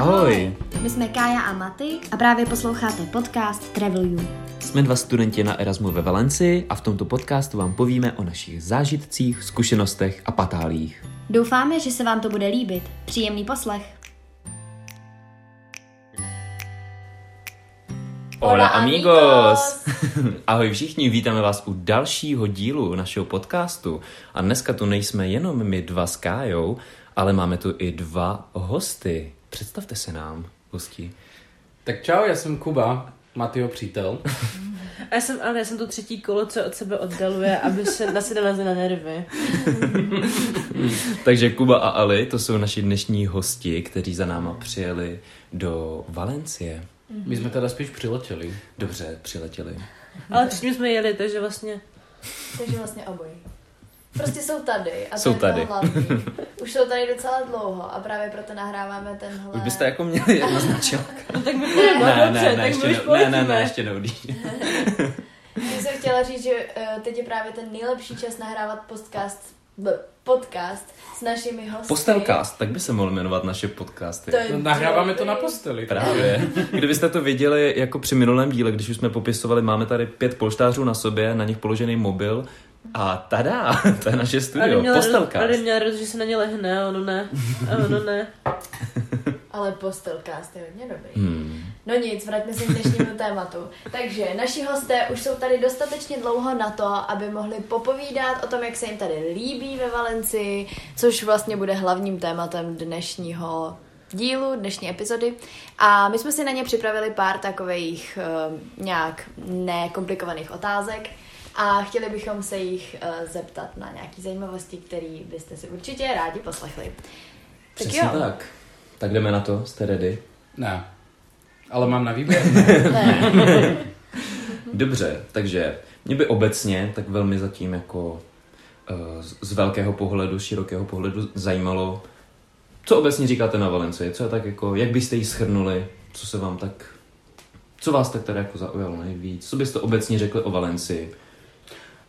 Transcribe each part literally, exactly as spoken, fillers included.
Ahoj! My jsme Kája a Maty a právě posloucháte podcast Travel You. Jsme dva studenti na Erasmu ve Valencii a v tomto podcastu vám povíme o našich zážitcích, zkušenostech a patálích. Doufáme, že se vám to bude líbit. Příjemný poslech! Hola amigos! Ahoj všichni, vítáme vás u dalšího dílu našeho podcastu. A dneska tu nejsme jenom my dva s Kájou, ale máme tu i dva hosty. Představte se nám, hosti. Tak čau, já jsem Kuba, Matyho přítel. A já jsem, ale já jsem to třetí kolo, co od sebe oddaluje, aby se na sebe na nervy. Takže Kuba a Ali, to jsou naši dnešní hosti, kteří za náma přijeli do Valencie. My jsme teda spíš přiletěli. Dobře, přiletěli. Ale předtím jsme jeli, takže vlastně... Takže vlastně obojí. Prostě jsou tady a jsou tady. Už jsou tady docela dlouho a právě proto nahráváme tenhle... Už byste jako měli jedno značilka. No tak my půjdeme, ne, dobře, ne, ne, tak my už pojďme. Ne, ne, ne, ještě neudíš. Já jsem chtěla říct, že teď je právě ten nejlepší čas nahrávat podcast... podcast s našimi hosty. Postelcast, tak by se mohl jmenovat naše podcasty. To nahráváme to na posteli. Právě. Kdybyste to viděli jako při minulém díle, když už jsme popisovali, máme tady pět polštářů na sobě, na nich položený mobil a tada, to je naše studio. Postelcast. Ale měla radost, že se na ně lehne, ono ne. Ono ne. Ale Postelcast je hodně dobrý. Hmm. No nic, vraťme se k dnešnímu tématu. Takže naši hosté už jsou tady dostatečně dlouho na to, aby mohli popovídat o tom, jak se jim tady líbí ve Valencii, což vlastně bude hlavním tématem dnešního dílu, dnešní epizody. A my jsme si na ně připravili pár takových uh, nějak nekomplikovaných otázek a chtěli bychom se jich uh, zeptat na nějaké zajímavosti, které byste si určitě rádi poslechli. Tak přesně jo. Tak. Tak jdeme na to, jste ready? Ne. Ale mám na výběr. Dobře, takže mě by obecně tak velmi zatím jako z velkého pohledu, z širokého pohledu zajímalo, co obecně říkáte na Valencii, co je tak jako, jak byste ji shrnuli, co se vám tak, co vás tak tady jako zaujalo nejvíc, co byste obecně řekli o Valencii?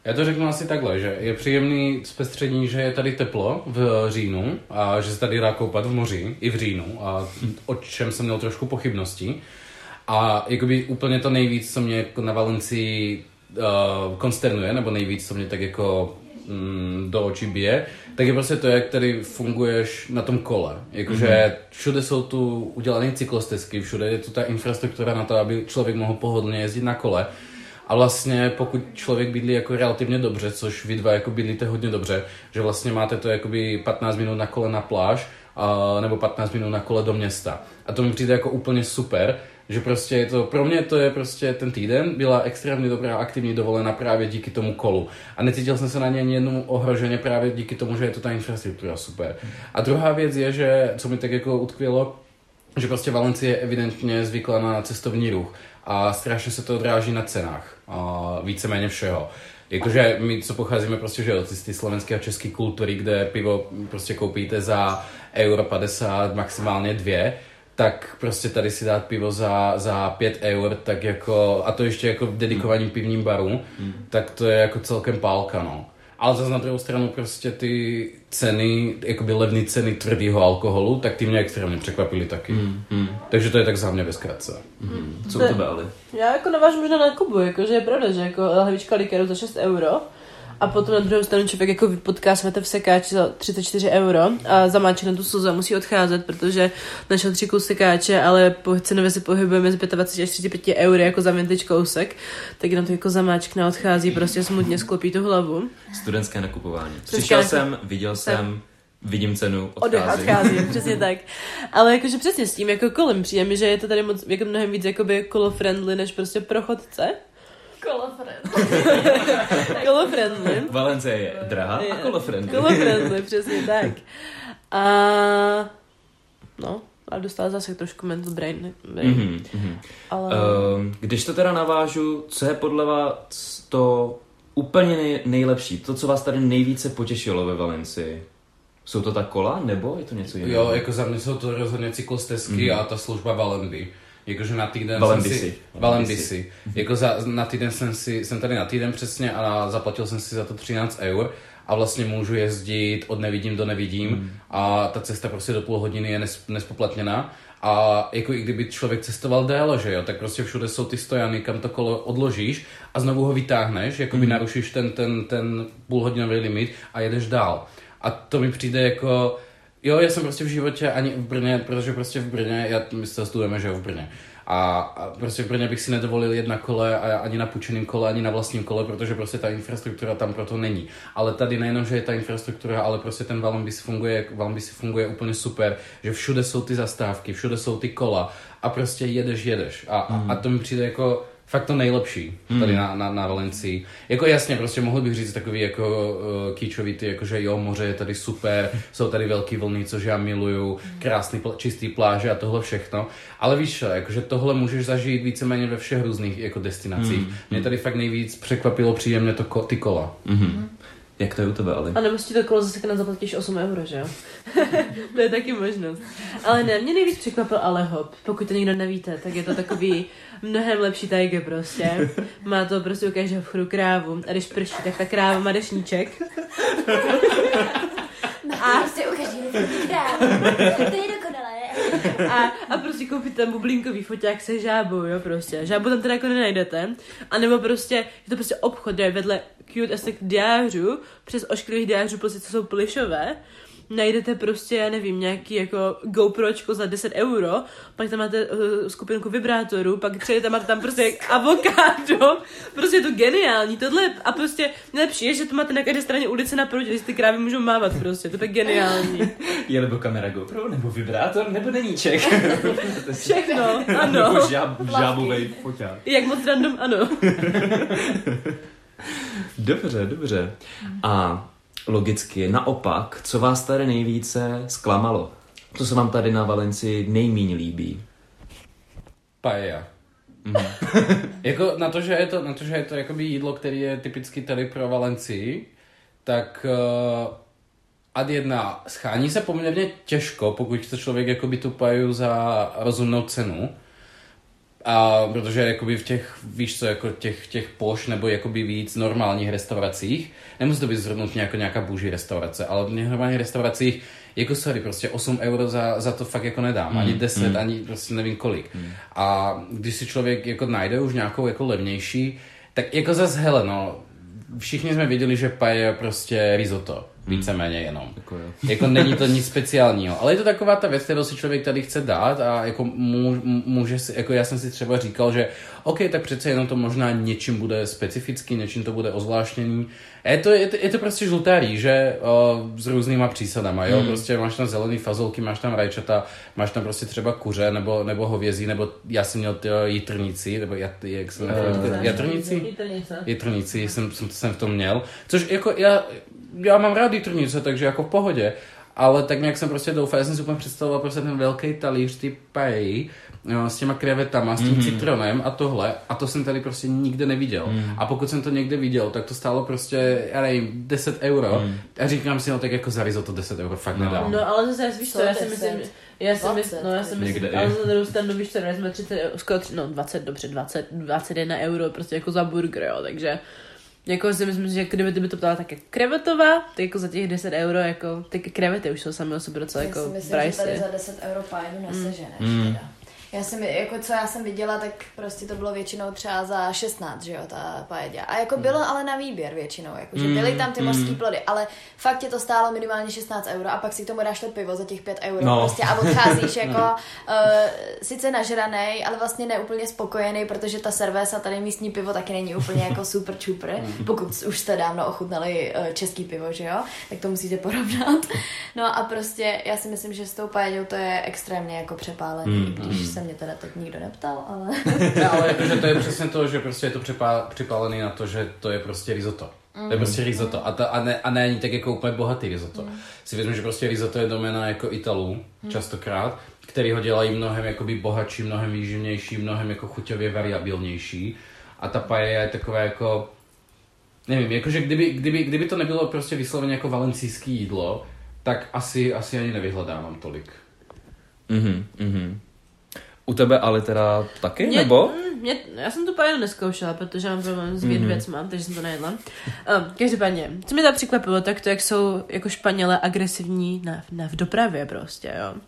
Já to řeknu asi takhle, že je příjemný zpestření, že je tady teplo v říjnu a že se tady dá koupat v moři i v říjnu, a o čem jsem měl trošku pochybností. A jakoby úplně to nejvíc, co mě na Valencii uh, konsternuje, nebo nejvíc, co mě tak jako um, do očí bije, tak je prostě to, jak tady funguješ na tom kole. Jakože mm-hmm. všude jsou tu udělané cyklostezky, všude je tu ta infrastruktura na to, aby člověk mohl pohodlně jezdit na kole. A vlastně pokud člověk bydlí jako relativně dobře, což vy dva jako bydlíte hodně dobře, že vlastně máte to jakoby patnáct minut na kole na pláž a, nebo patnáct minut na kole do města. A to mi přijde jako úplně super, že prostě je to, pro mě to je prostě ten týden, byla extrémně dobrá aktivní dovolená právě díky tomu kolu. A necítil jsem se na ně jednomu ohroženě právě díky tomu, že je to ta infrastruktura super. A druhá věc je, že co mi tak jako utkvělo, že prostě Valencie je evidentně zvyklá na cestovní ruch. A strašně se to odráží na cenách, a víceméně všeho. Jakože my, co pocházíme prostě, že z ty slovenské a české kultury, kde pivo prostě koupíte za euro padesát, maximálně dvě, tak prostě tady si dát pivo za, za pět eur, tak jako, a to ještě jako v dedikovaným pivním baru, mm. tak to je jako celkem pálka, no. Ale zase na druhou stranu prostě ty ceny, jakoby levné ceny tvrdého alkoholu, tak ty mě extrémně překvapily taky. Mm, mm. Takže to je tak za mě ve zkratce. Mm. Co u tebe, Ali? Já jako navážu možná na Kubu, jakože je pravda, že jako lahvička likeru za šest euro a potom na druhou stranu člověk jako potká smete v sekáči za třicet čtyři euro a zamáčí na tu slzu musí odcházet, protože našel tři kus sekáče, ale po cenově se pohybuje mezi dvacet pět až třicet pět euro jako za vintage kousek, tak na to jako zamáčk neodchází, prostě smutně sklopí tu hlavu. Studentské nakupování. Přišel Přištěl jsem, viděl tak. jsem, vidím cenu, odchází. Odchází, přesně tak. Ale jakože přesně s tím jako kolem příjem, že je to tady moc, jako mnohem víc jakoby kolo-friendly než prostě pro chodce. Kolo-friendly. Kolo-friendly. Valencie je drahá a kolo-friendly. Kolo-friendly, přesně tak. A... No, ale dostala zase trošku mental brain. brain. Mm-hmm, mm-hmm. Ale... Um, když to teda navážu, co je podle vás to úplně nej- nejlepší? To, co vás tady nejvíce potěšilo ve Valencii? Jsou to ta kola, nebo je to něco jiného? Jo, jako za mě jsou to rozhodně cyklostezky mm-hmm. a ta služba Valenby. jakože na týden Valem jsem si... Valem Disi. Jako za, na týden jsem si, jsem tady na týden přesně a zaplatil jsem si za to třináct eur a vlastně můžu jezdit od nevidím do nevidím mm. a ta cesta prostě do půl hodiny je nes, nespoplatněná. A jako i kdyby člověk cestoval déle, že jo, tak prostě všude jsou ty stojany, kam to kolo odložíš a znovu ho vytáhneš, jakoby mm. narušíš ten, ten, ten půlhodinový limit a jedeš dál. A to mi přijde jako... Jo, já jsem prostě v životě ani v Brně, protože prostě v Brně, já, my se studujeme, že jo, v Brně. A, a prostě v Brně bych si nedovolil jedna kole, a ani na půjčeném kole, ani na vlastním kole, protože prostě ta infrastruktura tam proto není. Ale tady nejenom, že je ta infrastruktura, ale prostě ten Valambisi funguje, Valambisi funguje úplně super, že všude jsou ty zastávky, všude jsou ty kola a prostě jedeš, jedeš. A, mm. a to mi přijde jako... Fakt to nejlepší tady mm. na, na, na Valencii. Jako jasně, prostě mohl bych říct takový jako uh, kýčovitý, jakože jo, moře je tady super, jsou tady velký vlny, což já miluju, krásný pl- čistý pláže a tohle všechno. Ale víš, jakože tohle můžeš zažít víceméně ve všech různých jako destinacích. Mm. Mě tady fakt nejvíc překvapilo příjemně to ko- ty kola. Mm-hmm. Jak to je u tebe, Ali? A nebo si to kolo zase zaplatíš osm euro, že jo? To je taky možnost. Ale ne, mě nejvíc překvapil Alehop. Pokud to nikdo nevíte, tak je to takový mnohem lepší tajge prostě. Má to prostě u každého vchodu krávu. A když prší, tak ta kráva má dešníček. A prostě u každého vchodu krávu. To je dokonalé. A, a prostě koupit tam bublinkový foťák se žábou, jo, prostě. Žábu tam teda jako nenajdete. A nebo prostě, je to prostě obchod, je vedle cute estek diářů, přes ošklivých diářů, prostě co jsou plišové, najdete prostě, já nevím, nějaký jako GoPročko za deset euro, pak tam máte uh, skupinku vibrátorů, pak třeba tam máte tam prostě avokádo, prostě je to geniální, tohle a prostě nejlepší je, že to máte na každé straně ulice naproti, když ty krávy můžou mávat prostě, to je geniální. Je nebo kamera GoPro, nebo vibrátor, nebo deníček. Všechno, ano. Nebo žáb, žábovej foťák. Jak moc random, ano. Dobře, dobře. A logicky, naopak, co vás tady nejvíce zklamalo? Co se vám tady na Valencii nejméně líbí? Paella. Mm. Jako na to, že je to, na to, že je to jakoby jídlo, které je typicky tady pro Valencii, tak uh, ad jedna, schání se poměrně těžko, pokud chce člověk jakoby tu paellu za rozumnou cenu. A protože jakoby v těch, víš co, jako těch, těch poš nebo jakoby víc normálních restauracích, nemusí to být zrovnout jako nějaká bůží restaurace, ale v normálních restauracích, jako sorry, prostě osm euro za, za to fakt jako nedám, mm. ani deset, mm. ani prostě nevím kolik. Mm. A když si člověk jako najde už nějakou jako levnější, tak jako zase hele, no, všichni jsme věděli, že paella je prostě risotto, víceméně jenom. Jako, jako není to nic speciálního, ale je to taková ta věc, kterou si člověk tady chce dát a jako může si, jako já jsem si třeba říkal, že ok, tak přece jenom to možná něčím bude specifický, něčím to bude ozvláštněný. Je to, je to, je to prostě žlutá rýže o, s různýma přísadama, jo, hmm. prostě máš tam zelený fazolky, máš tam rajčata, máš tam prostě třeba kuře nebo, nebo hovězí, nebo já jsem měl jitrnici, nebo jat, jak jsem uh, jatrnici? Jitrnici, jsem, jsem, jsem v tom měl, což jako já Já mám rád jitrnice, takže jako v pohodě, ale tak nějak jsem prostě doufal, já jsem si úplně představoval prostě ten velký talíř, ty paelly, s těma krevetama, s tím mm-hmm. citronem a tohle, a to jsem tady prostě nikde neviděl. Mm. A pokud jsem to někde viděl, tak to stálo prostě, já nevím, deset euro mm. a říkám si, no tak jako za risotto deset euro fakt no. nedám. No ale zase, víš co, já si myslím, já si myslím, no já si myslím, ale za druhou stranu, víš co, já jsme třicet, skoro, no dvacet, dobře, dvacet, dvacet jedna euro prostě jako za burger, jo, takže... Jako si myslím, že kdyby ty by to ptala tak jako krevetová, tak jako za těch deset euro, jako ty krevety už jsou sami o sobě docela jako pricey. Já si myslím, pricey. Že tady za deset euro pájdu neseženeš mm. teda. Já jsem, jako co já jsem viděla, tak prostě to bylo většinou třeba za šestnáct, že jo, ta paella. A jako bylo ale na výběr většinou, jakože byly tam ty mořský plody, ale fakt tě to stálo minimálně šestnáct euro a pak si k tomu dáš to pivo za těch pět euro no. prostě a odcházíš jako no. uh, sice nažranej, ale vlastně neúplně spokojený, protože ta cerveza tady místní pivo taky není úplně jako super čupr, pokud už jste dávno ochutnali uh, český pivo, že jo, tak to musíte porovnat. No a prostě já si myslím, že s tou paellou to je extrémně jako přepálený, mm. když se mě teda tak nikdo neptal, ale... Ne, ale jakože to je přesně to, že prostě je to připá, připálený na to, že to je prostě risotto. Mm. To je prostě risotto a, ta, a, ne, a ne ani tak jako úplně bohatý risotto. Mm. Si vezmu, že prostě risotto je doména jako Italů, mm. častokrát, který ho dělají mnohem jakoby bohatší, mnohem výživnější, mnohem jako chuťově variabilnější. A ta paella je taková jako... Nevím, jakože kdyby, kdyby, kdyby to nebylo prostě vysloveně jako valencijský jídlo, tak asi, asi ani nevyhledávám tolik. Mhm, mhm. U tebe ale teda taky, mě, nebo? Mě, já jsem to pár neskoušela, protože mám problém s věd věcma, takže jsem to nejedla. Um, každopádně, co mě tam překvapilo, tak to, jak jsou jako Španělé agresivní na, na, v dopravě prostě, jo.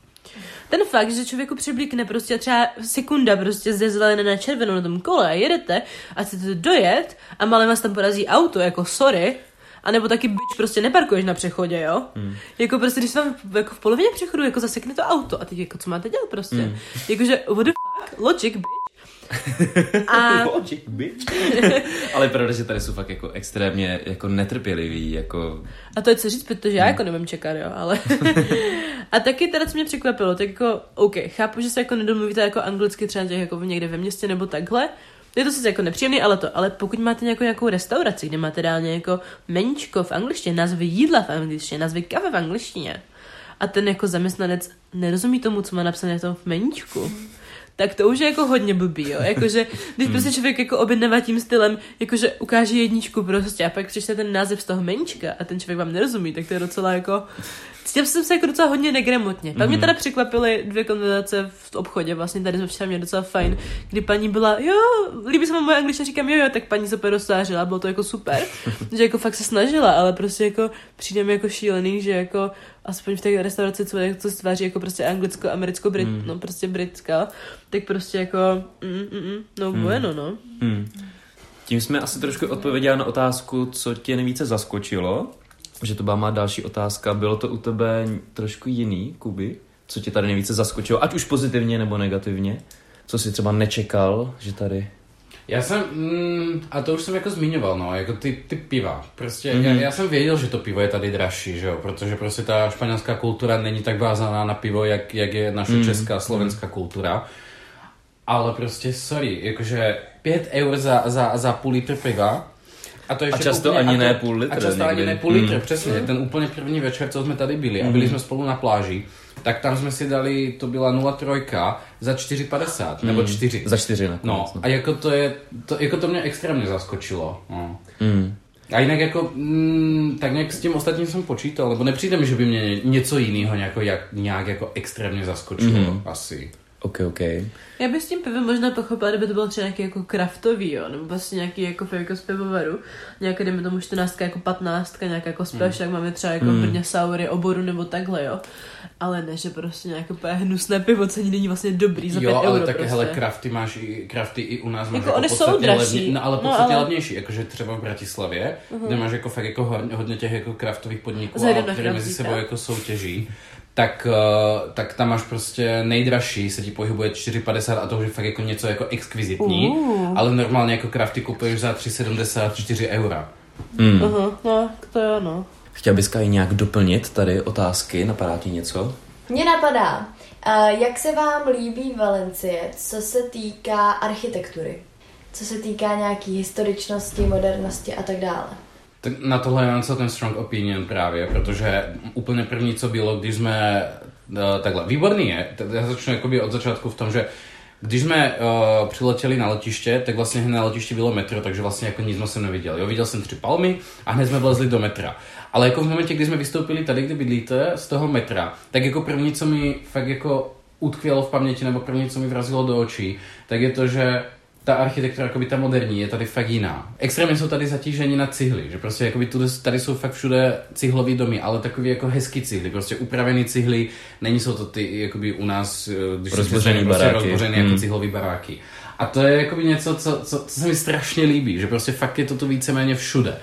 Ten fakt, že člověku přiblíkne prostě třeba sekunda prostě ze zelené na červenou na tom kole a jedete a chcete to dojet a malé vás tam porazí auto, jako sorry, a nebo taky bitch, prostě neparkuješ na přechodě, jo? Hmm. Jako prostě, když se vám jako v polovině přechodu jako zasekne to auto a teď jako co máte dělat prostě? Hmm. Jakože what the fuck, logic, bitch. A... logic, bitch. Ale pravda, že tady jsou fakt jako extrémně jako netrpěliví, jako... A to je co říct, protože já hmm. jako nevím čekat, jo, ale... A taky teda, co mě překvapilo, tak jako, OK, chápu, že se jako nedomluvíte jako anglicky třeba jako někde ve městě nebo takhle, je to sice jako nepříjemný, ale to, ale pokud máte nějakou, nějakou restauraci, kde máte reálně jako meníčko v angličtině, názvy jídla v angličtině, názvy kafe v angličtině a ten jako zaměstnanec nerozumí tomu, co má napsané v tom meníčku, tak to už je jako hodně blbý, jo, jakože když prostě člověk jako objednává tím stylem, jakože ukáže jedničku prostě a pak přišle ten název z toho meníčka a ten člověk vám nerozumí, tak to je docela jako, cítím jsem se jako docela hodně negramotně. Pak mě teda překvapily dvě konverzace v obchodě, vlastně tady jsme včera měli docela fajn, kdy paní byla, jo, líbí se mi moje angličtina, říkám jo, jo, tak paní se rozsářila, bylo to jako super, že jako fakt se snažila, ale prostě jako přijde mi jako šílený, že jako aspoň v té restauraci, co, co se tváří jako prostě anglicko, americko, brit, mm. no prostě britská, tak prostě jako mm, mm, no mm. bueno, no. Mm. Tím jsme asi trošku odpověděli na otázku, co tě nejvíce zaskočilo, že to byla má další otázka, bylo to u tebe trošku jiný, Kuby, co tě tady nejvíce zaskočilo, ať už pozitivně nebo negativně, co jsi třeba nečekal, že tady... Já jsem, mm, a to už jsem jako zmiňoval, no, jako ty, ty piva, prostě, mm-hmm. já, já jsem věděl, že to pivo je tady dražší, že jo, protože prostě ta španělská kultura není tak vázaná na pivo, jak, jak je naše mm-hmm. česká, slovenská kultura, ale prostě, sorry, jakože pět eur za, za, za půl litr piva, a to ještě a často úplně, ani ne půl litr. A často ani ne půl litr, mm. přesně, ten úplně první večer, co jsme tady byli, mm. a byli jsme spolu na pláži, tak tam jsme si dali, to byla nula celá tři za čtyři padesát, mm. nebo čtyři. Za čtyři nakonec. No, a jako to je, to, jako to mě extrémně zaskočilo. No. Mm. A jinak jako, mm, tak nějak s tím ostatním jsem počítal, nebo nepřijde mi, že by mě něco jiného nějak, nějak jako extrémně zaskočilo, mm. asi. Ok, ok. Já bych s tím pivem možná pochopila, kdyby to bylo třeba nějaký jako kraftový, jo, nebo vlastně nějaký jako z pivovaru, nějaké, dejme tomu čtrnáctka, jako patnáctka, nějaká jako splash, mm. tak máme třeba jako mm. Brně saury, oboru nebo takhle, jo. Ale ne, že prostě nějaké hnusné pivo, co není vlastně dobrý za pět euro. Jo, ale tak prostě. Hele, krafty máš i, krafty i u nás máš jako, jako oni jsou dražší. Levně, no ale podstatě no, levnější, ale... jakože třeba v Bratislavě, uh-huh. kde máš jako fakt jako hodně, hodně těch jako kraftových podniků, které mezi sebou jako soutěží. Tak, tak tam máš prostě nejdražší, se ti pohybuje čtyři padesát a to už je fakt jako něco jako exkvizitní, uh. ale normálně jako crafty kupuješ za tři sedmdesát čtyři eura. Mm. Uh-huh, no, to je ono. Chtěl bys Kaj nějak doplnit tady otázky, napadá ti něco? Mně napadá, uh, jak se vám líbí Valencie, co se týká architektury, co se týká nějaký historičnosti, modernosti a tak dále. Tak na tohle mám celkem strong opinion právě, protože úplně první, co bylo, když jsme, takhle, výborný je, já začnu jakoby od začátku v tom, že když jsme uh, přiletěli na letiště, tak vlastně na letišti bylo metro, takže vlastně jako nic jsem neviděl. Jo, viděl jsem tři palmy a hned jsme vlezli do metra. Ale jako v momentě, kdy jsme vystoupili tady, kde bydlíte, z toho metra, tak jako první, co mi fakt jako utkvělo v paměti, nebo první, co mi vrazilo do očí, tak je to, že ta architektura, jakoby ta moderní, je tady fakt jiná. Extrémně jsou tady zatížení na cihly, že prostě jakoby tudy, tady jsou fakt všude cihlový domy, ale takový jako hezký cihly, prostě upravený cihly, není jsou to ty, jakoby u nás, když rozbořený prostě rozbořený hmm. jako cihlový baráky. A to je jakoby něco, co, co, co se mi strašně líbí, že prostě fakt je to tu víceméně všude.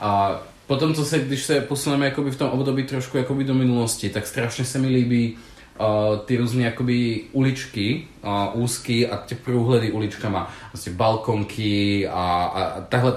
A potom, co se, když se posuneme jakoby v tom období trošku jakoby do minulosti, tak strašně se mi líbí Uh, ty různé jakoby uličky, uh, úzky a ty průhledy uličkama, vlastně balkonky a, a, a tahle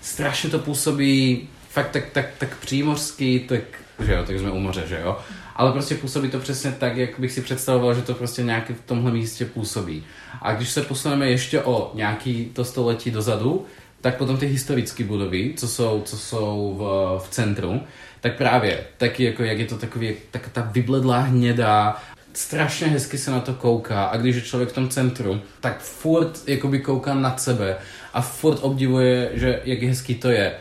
strašně to působí fakt tak, tak, tak přímořský, tak, že jo, tak jsme u moře, že jo, ale prostě působí to přesně tak, jak bych si představoval, že to prostě nějak v tomhle místě působí. A když se posuneme ještě o nějaký to století dozadu, tak potom ty historické budovy, co jsou, co jsou v, v centru, tak právě, taky jako, jak je to takový, tak ta vybledlá hnědá, strašně hezky se na to kouká a když je člověk v tom centru, tak furt jakoby kouká nad sebe a furt obdivuje, že jak hezký to je.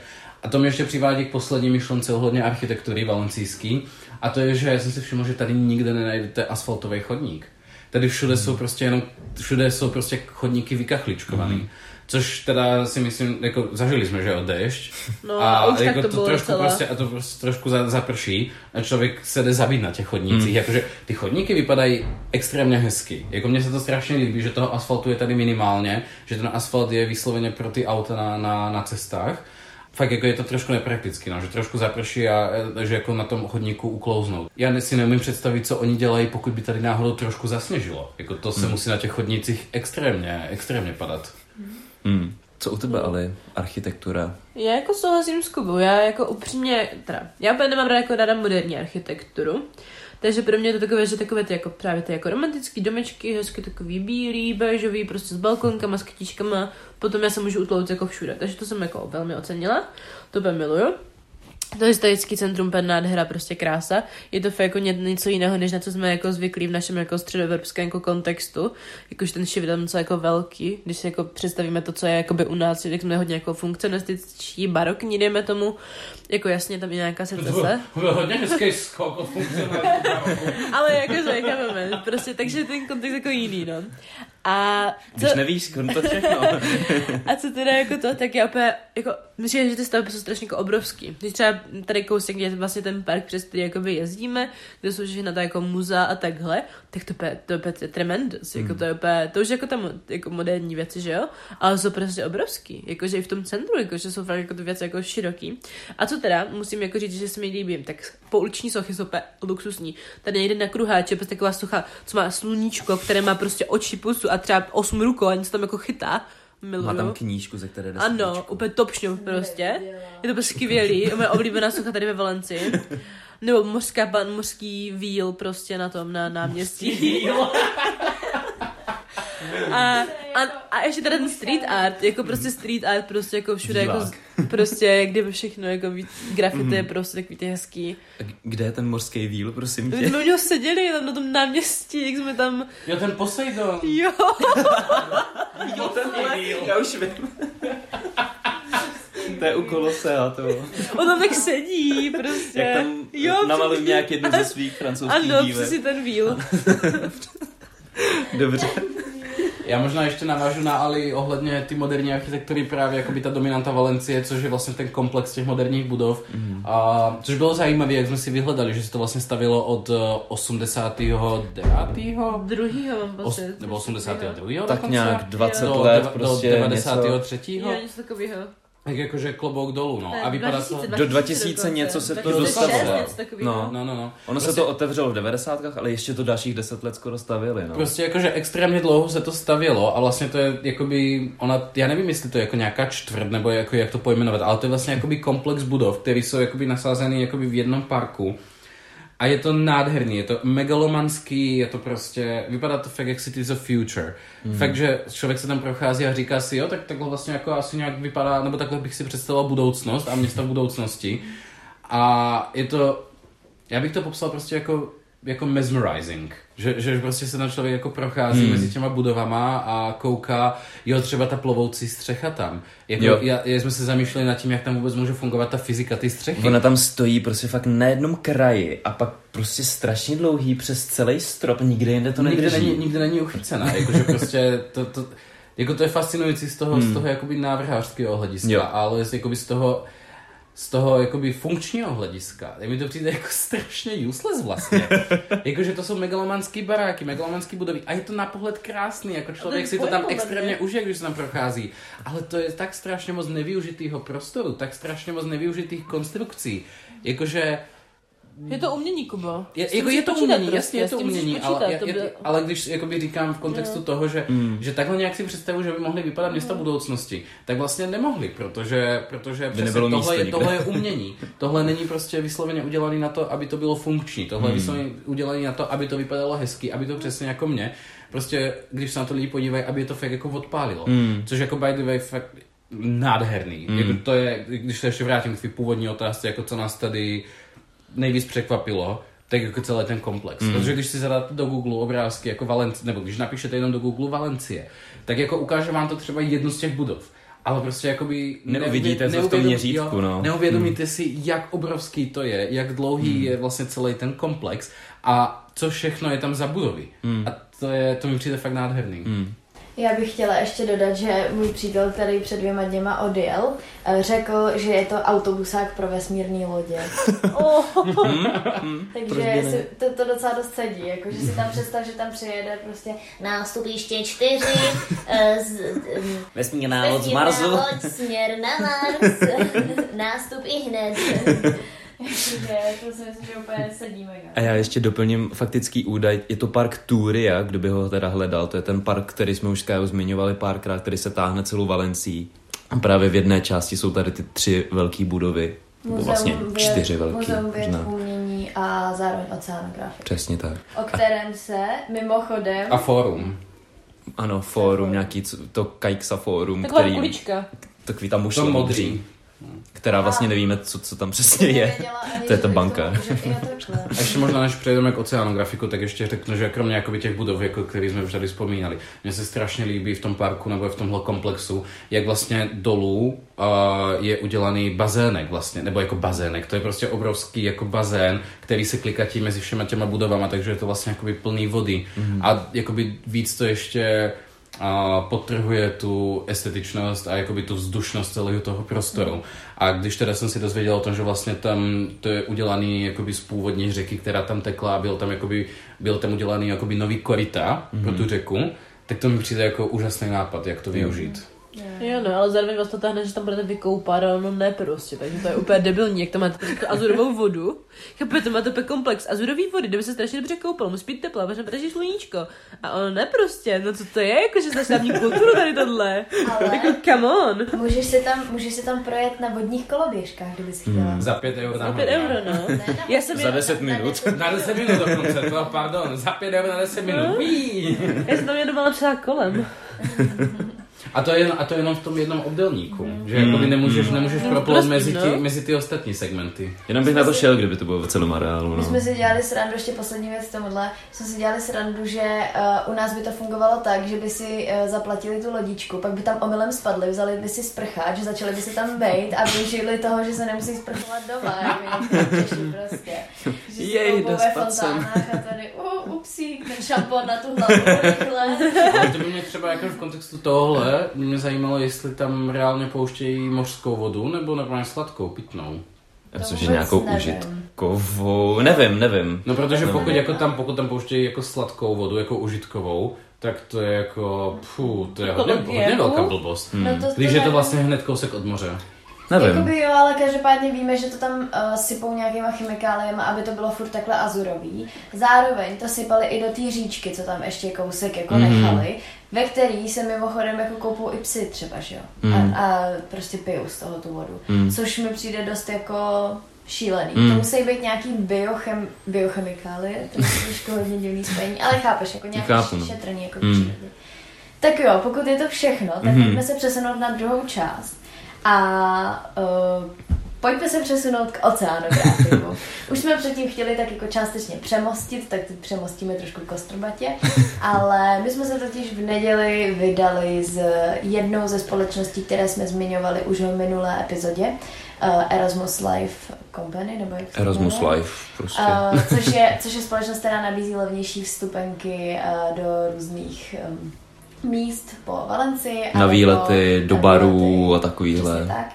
A to mě ještě přivádí k poslední myšlence ohledně architektury valencijský a to je, že jsem si všiml, že tady nikde nenajdete asfaltový chodník. Tady všude jsou prostě jenom, všude jsou prostě chodníky vykachličkovaný. Mm. Což teda si myslím, jako zažili jsme, že jo, déšť. No, a, a už jako tak to, to trošku prostě, a to prostě trošku za, zaprší a člověk se jde zabít na těch chodnících. Mm. Jakože ty chodníky vypadají extrémně hezky. Jako mně se to strašně líbí, že toho asfaltu je tady minimálně, že ten asfalt je vysloveně pro ty auta na, na, na cestách. Fakt jako je to trošku neprakticky, no, že trošku zaprší a že jako na tom chodníku uklouznout. Já si neumím představit, co oni dělají, pokud by tady náhodou trošku zasněžilo. Jako to se mm. musí na těch chodnících extrémně, extrémně padat. Mm. Co u tebe, ale architektura? Já jako souhlasím s Kubou, já jako upřímně, teda, já úplně nemám ráda, jako ráda moderní architekturu, takže pro mě je to takové, že takové ty jako právě ty jako romantické domečky, hezky takový bílý, béžový, prostě s balkonkama, s kytičkama, potom já se můžu utlout jako všude, takže to jsem jako velmi ocenila, to úplně miluju. To historické centrum je nádhera, prostě krása. Je to fakt jako něco jiného, než na co jsme jako zvyklí v našem jako středoevropském jako kontextu. Jakož ten šividel je jako velký, když si jako představíme to, co je jakoby u nás, tak jsme hodně jako funkcionalističtí, barokní, dejme tomu. Jako jasně, tam je nějaká secese. To byl hodně hezký skok od funkcionalistického. Ale jako necháváme, prostě, takže ten kontext jako jiný, no. A co... Když nevíš, to všechno. A co teda jako to, tak já opět, jako, myslím, že ty stavby jsou strašně jako obrovský. Když třeba tady kousek, kde je vlastně ten park, přes který jakoby jezdíme, kde jsou všechna ta jako muzea a takhle, tak to opět, to opět je tremendous, mm. jako to je opět, to už jako tam jako moderní věci, že jo, ale jsou prostě obrovský, jakože i v tom centru, jakože jsou fakt jako ty věci jako široký. A co teda, musím jako říct, že se mi líbím, tak pouliční sochy jsou opět luxusní. Tady někde na Kruháče, prostě taková socha, co má sluníčko, které má prostě oči pusu a třeba osm rukou a něco tam jako chytá. Miluju. Má tam knížku, ze které jde. Ano, knížku. Úplně topšňov prostě. Je to prostě skvělý. Moje oblíbená socha tady ve Valencii. Nebo mořská ban, mořský víl prostě na tom, na náměstí. A, a, a ještě teda ten street art, jako prostě street art, prostě jako všude, jako prostě, kde všechno, jako víc, grafity je prostě takový ty hezký. A kde je ten mořský víl, prosím tě? My jsme u něho seděli tam na tom náměstí, jak jsme tam... Jo, ten Poseidon. Jo. Jo, ten víl. Já už vím. To je u Kolosea, to jo. On tam tak sedí, prostě. Jak tam namaluji nějak jednu ze svých francouzských dílek. Ano, přesně ten víl. Dobře. Já možná ještě navážu na Ali ohledně ty moderní architektury, právě jakoby ta dominanta Valencie, což je vlastně ten komplex těch moderních budov. Mm. A, což bylo zajímavé, jak jsme si vyhledali, že se to vlastně stavilo od osmdesátého devátého druhého Os, nebo osmdesátého druhého Tak dokonce? Nějak dvacet jo. let do, prostě do devadesátého třetího Jo, něco takového. Tak jakože klobouk dolů, no. A vypadá to... Do dva tisíce něco se to dostavilo. No, no, no. Ono prostě... se to otevřelo v devadesátkách, ale ještě to dalších deset let skoro stavěli, no. Prostě jakože extrémně dlouho se to stavělo a vlastně to je jakoby... Ona, já nevím, jestli to je jako nějaká čtvrt, nebo jako, jak to pojmenovat, ale to je vlastně jakoby komplex budov, který jsou jakoby nasázený jakoby v jednom parku. A je to nádherný, je to megalomanský, je to prostě, vypadá to fakt jak Cities of Future. Mm. Fakt, že člověk se tam prochází a říká si, jo, tak takhle vlastně jako asi nějak vypadá, nebo takhle bych si představil budoucnost a města budoucnosti. A je to, já bych to popsal prostě jako, jako mesmerizing. Že, že prostě se tam člověk jako prochází hmm. mezi těma budovama a kouká, jo, třeba ta plovoucí střecha tam. Jako, já, já jsme se zamýšleli nad tím, jak tam vůbec může fungovat ta fyzika ty střechy. Ona tam stojí prostě fakt na jednom kraji a pak prostě strašně dlouhý přes celý strop, nikde jinde to nikde nedrží. Není, nikde není uchycená, jakože prostě to, to, jako to je fascinující z toho, hmm. z toho jakoby návrhářského hlediska, jo. Ale jakoby z toho... z toho jakoby funkčního hlediska. Mi to přijde jako strašně useless vlastně. Jakože to jsou megalomanský baráky, megalomanský budovy. A je to na pohled krásný, jako člověk si to tam extrémně užije, když se tam prochází. Ale to je tak strašně moc nevyužitýho prostoru, tak strašně moc nevyužitých konstrukcí. Jakože... Je to umění, Kubo. Je, jako je to umění, prostě, jasně je to umění, počítat, ale, to bude... ale když jakoby říkám v kontextu no. toho, že, mm. že takhle nějak si představu, že by mohly vypadat města no. budoucnosti, tak vlastně nemohli, protože, protože tohle, místo, je, tohle je umění. Tohle není prostě vysloveně udělané na to, aby to bylo funkční. Tohle mm. je vysloveně udělané na to, aby to vypadalo hezky, aby to přesně jako mě. Prostě, když se na to lidi podívají, aby je to fakt jako odpálilo. Mm. Což jako by the way fakt nádherný. Mm. Jako to je, když se ještě vrátím k té původní otázce, jako co nás tady nejvíc překvapilo, tak jako celý ten komplex. Mm. Protože když si zadáte do Google obrázky jako Valencie, nebo když napíšete jenom do Google Valencie, tak jako ukáže vám to třeba jednu z těch budov. Ale prostě jakoby... Neuvidíte to v tom měřítku, no. Neuvědomíte mm. si, jak obrovský to je, jak dlouhý mm. je vlastně celý ten komplex a co všechno je tam za budovy. Mm. A to, je, to mi přijde fakt nádherný. Mm. Já bych chtěla ještě dodat, že můj přítel, který před dvěma dněma odjel, řekl, že je to autobusák pro vesmírný lodě. Oh. Takže si to, to docela dost sedí, jakože si tam představ, že tam přijede prostě nástupiště čtyři, z, vesmírná loď z Marsu, loď, směr na Mars, nástup i hned. To si myslím, že úplně sedíme. A já ještě doplním faktický údaj. Je to park Túria, kdo by ho teda hledal. To je ten park, který jsme už Skyho zmiňovali párkrát, který se táhne celou Valencií. A právě v jedné části jsou tady ty tři velké budovy. Muzeum, vlastně čtyři velké. Muzeum věd, umění a zároveň oceanografie. Přesně tak. O kterém a... se mimochodem... A fórum. Ano, fórum, nějaký to Kajksa fórum. Taková který... ulička. Takový tam už to modří. Která vlastně nevíme, co, co tam přesně je. To je ta banka. A ještě možná, než přejdeme k oceanografiku, tak ještě řeknu, že kromě jakoby těch budov, jako, které jsme už tady vzpomínali, mně se strašně líbí v tom parku nebo v tomhle komplexu, jak vlastně dolů uh, je udělaný bazének vlastně, nebo jako bazének. To je prostě obrovský jako bazén, který se klikatí mezi všema těma budovama, takže je to vlastně jakoby plný vody. Mm-hmm. A jakoby víc to ještě... a podtrhuje tu estetičnost a jakoby tu vzdušnost celého toho prostoru. A když teda jsem si dozvěděl o tom, že vlastně tam to je udělaný jakoby z původní řeky, která tam tekla a byl tam, jakoby, byl tam udělaný jakoby nový koryta mm-hmm. pro tu řeku, tak to mi přijde jako úžasný nápad, jak to využít. Yeah. Jo no, ale zároveň vás to táhne, že tam budete vykoupat, ale ono ne prostě, takže to je úplně debilní, jak to máte azurovou vodu, chápete, máte úplně komplex azurový vody, kde by se strašně dobře koupal, musí být teplo, protože protože sluníčko a ono ne prostě, no co to je, jako že zašlávní kulturu tady tohle, ale jako come on. Můžeš se tam, můžeš se tam projet na vodních koloběžkách, kdyby si chtěla. Hmm. Za pět euro na hodinu. Za pět euro, no. Ne, na... Já jsem za deset jen... minut. Na deset minut dokonce, no, pardon, za pět euro na deset minut. No. Já jsem tam jedovala třeba kolem. A to, je, a to jenom v tom jednom obdélníku, mm. že jako by nemůžeš, mm. nemůžeš no, proplout prostě, mezi, no. mezi ty ostatní segmenty. Jenom bych na to šel, kdyby to bylo v celém areálu. No. My jsme si dělali srandu, ještě poslední věc tomuhle, jsme si dělali srandu, že uh, u nás by to fungovalo tak, že by si uh, zaplatili tu lodičku, pak by tam omylem spadli, vzali by si sprcháč, začali by se tam bejt a využili toho, že se nemusí sprchovat doma, jak Češi prostě. Že jej, dospat jsem. A tady, uh, upsík, ten šampon na tu hlavu, rychle. To by mě třeba jako v kontextu tohle mě zajímalo, jestli tam reálně pouštějí mořskou vodu, nebo normálně sladkou, pitnou. Já myslím, že nějakou nevím. užitkovou, nevím, nevím. No protože nevím. Pokud, jako tam, pokud tam pouštějí jako sladkou vodu, jako užitkovou, tak to je jako, pfuh, to je hodně, hodně velká blbost. Hmm. No to, to když je to vlastně hned kousek od moře. Nevím. Jakoby jo, ale každopádně víme, že to tam uh, sypou nějakýma chemikáliemi, aby to bylo furt takhle azurový. Zároveň to sypali i do té říčky, co tam ještě kousek jako mm. nechali, ve který se mimochodem jako koupou i psy třeba, že jo? Mm. A, a prostě pijou z toho tu vodu. Mm. Což mi přijde dost jako... šílený. Mm. To musí být nějaký biochem, biochemikálie, to je trošku hodně divný spojení, ale chápeš, jako nějaký Chápu, šetrný jako mm. přírodě. Tak jo, pokud je to všechno, tak mm-hmm. pojďme se přesunout na druhou část. A uh, pojďme se přesunout k oceánografii. Už jsme předtím chtěli tak jako částečně přemostit, tak přemostíme trošku kostrbatě, ale my jsme se totiž v neděli vydali s jednou ze společností, které jsme zmiňovali už v minulé epizodě, uh, Erasmus Life Company, nebo jak se Erasmus jmenuje? Life, prostě. Uh, což, je, což je společnost, která nabízí levnější vstupenky uh, do různých... Um, míst po Valencii. Na výlety, do barů a takovýhle. Tak.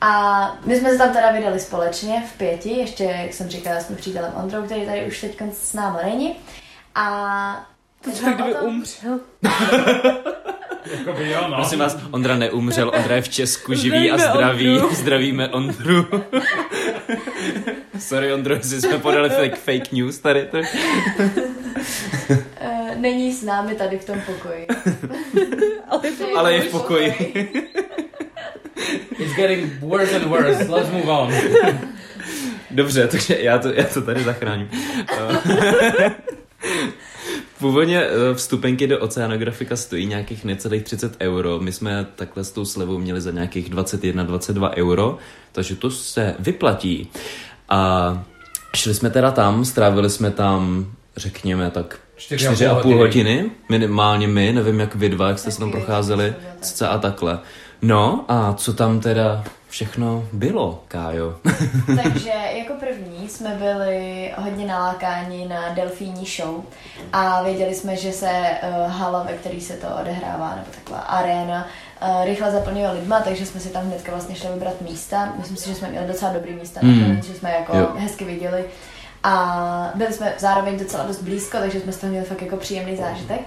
A my jsme se tam teda vydali společně v pěti, ještě, jak jsem říkala, jsme přítelem Ondrou, který tady už teď s námi není. A... To třeba kdyby tom... umřel. Jakoby jo, no. Prosím vás, Ondra neumřel, Ondra je v Česku živý a zdravý. Ondru. Zdravíme Ondru. Sorry Ondro, jestli jsme podali fake, fake news tady. Není s námi tady v tom pokoji. Ale je v pokoji. It's getting worse and worse. Let's move on. Dobře, takže já to, já to tady zachráním. Původně vstupenky do oceanografika stojí nějakých necelých třicet euro. My jsme takhle s tou slevou měli za nějakých dvacet jedna dvacet dva euro. Takže to se vyplatí. A šli jsme teda tam, strávili jsme tam, řekněme tak, čtyři a půl hodiny, minimálně my, nevím jak vy dva, jak jste se tam procházeli, cca a takhle. No a co tam teda všechno bylo, Kájo. Takže jako první jsme byli hodně nalákáni na delfínní show a věděli jsme, že se uh, hala, ve který se to odehrává, nebo taková aréna, uh, rychle zaplnila lidma, takže jsme si tam hnedka vlastně šli vybrat místa. Myslím si, že jsme měli docela dobrý místa, mm. že jsme jako jo. hezky viděli. A byli jsme zároveň docela dost blízko, takže jsme z toho měli fakt jako příjemný zážitek.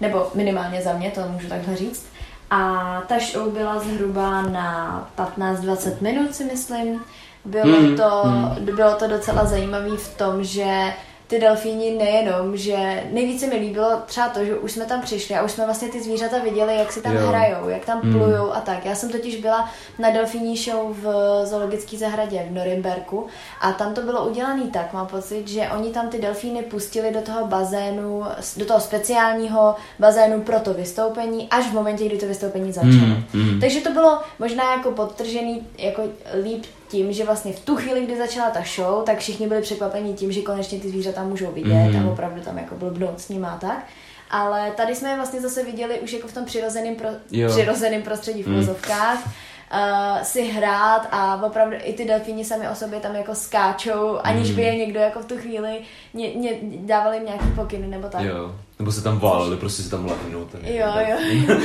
Nebo minimálně za mě, to můžu takhle říct. A ta show byla zhruba na patnáct dvacet minut, si myslím. Bylo, mm, to, mm. bylo to docela zajímavé v tom, že ty delfíni nejenom, že nejvíce mi líbilo třeba to, že už jsme tam přišli a už jsme vlastně ty zvířata viděli, jak si tam jo. hrajou, jak tam plujou mm. a tak. Já jsem totiž byla na delfíní show v zoologické zahradě v Norimberku a tam to bylo udělané tak, mám pocit, že oni tam ty delfíny pustili do toho bazénu, do toho speciálního bazénu pro to vystoupení, až v momentě, kdy to vystoupení začalo. Mm. Mm. Takže to bylo možná jako podtržený, jako líp tím, že vlastně v tu chvíli, kdy začala ta show, tak všichni byli překvapeni tím, že konečně ty zvířata můžou vidět mm. a opravdu tam jako blbnout s nima a tak. Ale tady jsme je vlastně zase viděli už jako v tom přirozeném pro... přirozeném prostředí v vozovkách mm. uh, si hrát a opravdu i ty delfíni sami o sobě tam jako skáčou, mm. aniž by je někdo jako v tu chvíli ně, ně, dával jim nějaký pokyny nebo tak. Jo. Nebo se tam válili, prostě se tam lehnou. Jo, jo, jo.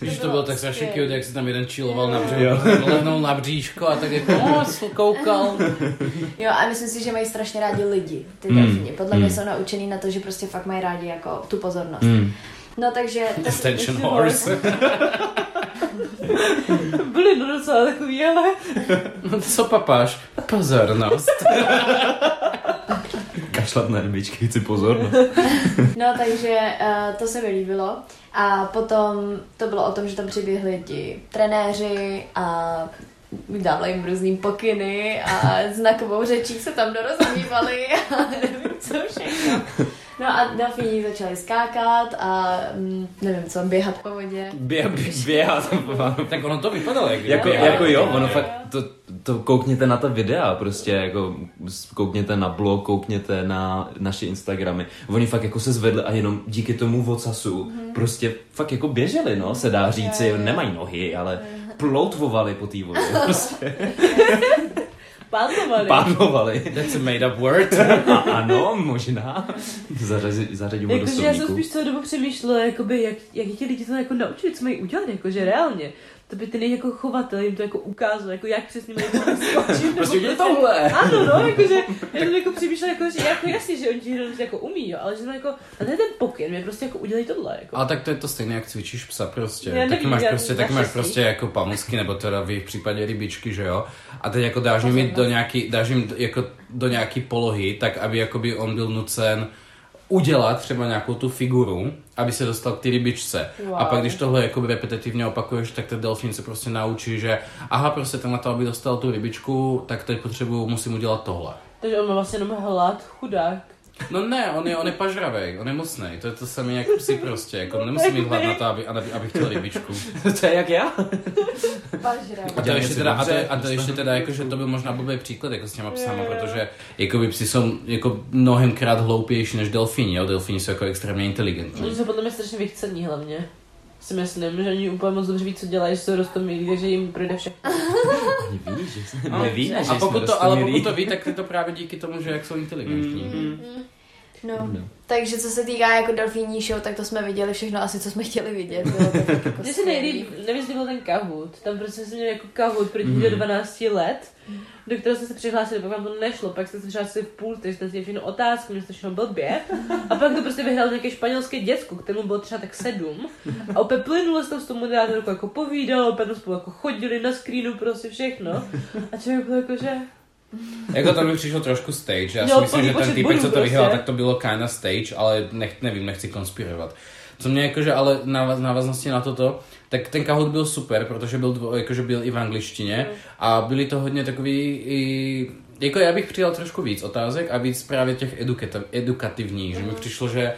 Když to bylo tak strašně cute, jak se tam jeden chilloval na bříško, lehnul na bříško a tak jako koukal. Jo, a myslím si, že mají strašně rádi lidi, ty delfíni. Podle mě jsou naučený na to, že prostě fakt mají rádi jako tu pozornost. No takže... Attention horse. Byli no docela takový, ale... No co papáš? Pozornost. Kašlat na jedmičky, chci pozornost. No takže uh, to se mi líbilo. A potom to bylo o tom, že tam přiběhli ti trenéři a dávali jim různý pokyny a znakovou řečí se tam dorozumívali a nevím co všechno. No a delfíni začali skákat a mm, nevím co, běhat po vodě. Bě, běhat. Tak ono to vypadalo. Jak jako, běhat, jako jo, ono fakt, to, to koukněte na ta videa, prostě jako koukněte na blog, koukněte na naše Instagramy. Oni fakt jako se zvedli a jenom díky tomu ocasu mm. prostě fakt jako běželi, no, se dá říct, yeah. nemají nohy, ale ploutvovali po té vodě, prostě. Pánovali. Pánovali. That's a made up word. A, ano, možná. Zařazi, zařadíme jako, do slovníku. Já jsem spíš celou dobu přemýšlela, jakoby, jak, jak ti lidi to jako naučili, co mají udělat, jakože reálně. To by ten jako chovatel jim to jako ukázal, jako jak přesně mají skočit. Prostě udělali tohle. Ano, no, jakože já jsem jako přemýšlela, jako, že jako jasně, že oni to jako umí, jo, ale že to jako, a to je ten pokyn, mě prostě jako udělej tohle. Jako. A tak to je to stejné, jak cvičíš psa prostě. Nevím, taky máš prostě, taky máš prostě jako pamusky, nebo teda v jejich případě rybičky, že jo. A teď jako dáš jim jít do nějaký, dáš jim jako do nějaký polohy, tak aby jakoby on byl nucen udělat třeba nějakou tu figuru, aby se dostal k ty rybičce. Wow. A pak když tohle jakoby repetitivně opakuješ, tak ten delfín se prostě naučí, že aha, prostě tenhle to, aby dostal tu rybičku, tak teď potřebuju, musím udělat tohle. Takže on má vlastně jenom hlad, chudák. No ne, on je, on je pažravej, on je mocnej, to je to samé jak psi prostě, jako on nemusí mít hlad na to, aby, aby, aby chtěl rybičku. To je jak já? Pažravej. A to ještě teda, a to, a to ještě teda jako, že to byl možná blbý příklad jako s těma psama, protože jakoby psi jsou jako mnohemkrát hloupější než delfíni, jo, delfíni jsou jako extrémně inteligentní. Oni jsou podle mě strašně vychcení hlavně. Si myslím, že oni úplně moc dobře ví, co dělají, že jsou roztomilí, že jim projde všechno. Oni ví, že se neví, že jsme roztomilí. Ale pokud to ví, tak je to právě díky tomu, že jak jsou inteligentní. Mm. No. no, takže co se týká jako delfíní show, tak to jsme viděli všechno asi, co jsme chtěli vidět. Mně se nejlíp, nevím, byl ten Kahoot. Tam prostě jsem měl jako Kahoot pro dítě do dvanácti let, do kterého jsme se přihlásili, pak vám to nešlo, pak jsme se přihlásili v půl, takže jsme si všechno otázky, měl jsem všechno blbě. A pak to prostě vyhrál nějaké španělské děcko, kterému bylo třeba tak sedm. A opět plynulo se tam s tou moderátorkou jako povídalo, opět spolu jako chodili na screenu, prostě všechno. A člověk byl jako, že... Jako tam mi přišlo trošku stage, já si jo, myslím, že ten týpek, co to vyhrál, prostě. Tak to bylo kinda stage, ale nech, nevím, nechci konspirovat. Co mě jakože, ale návaz, návaznosti na toto, tak ten Kahoot byl super, protože byl, dvo, jakože byl i v angličtině a byly to hodně takový, i, jako já bych přidal trošku víc otázek a víc právě těch edukativ, edukativních, mm. že mi přišlo, že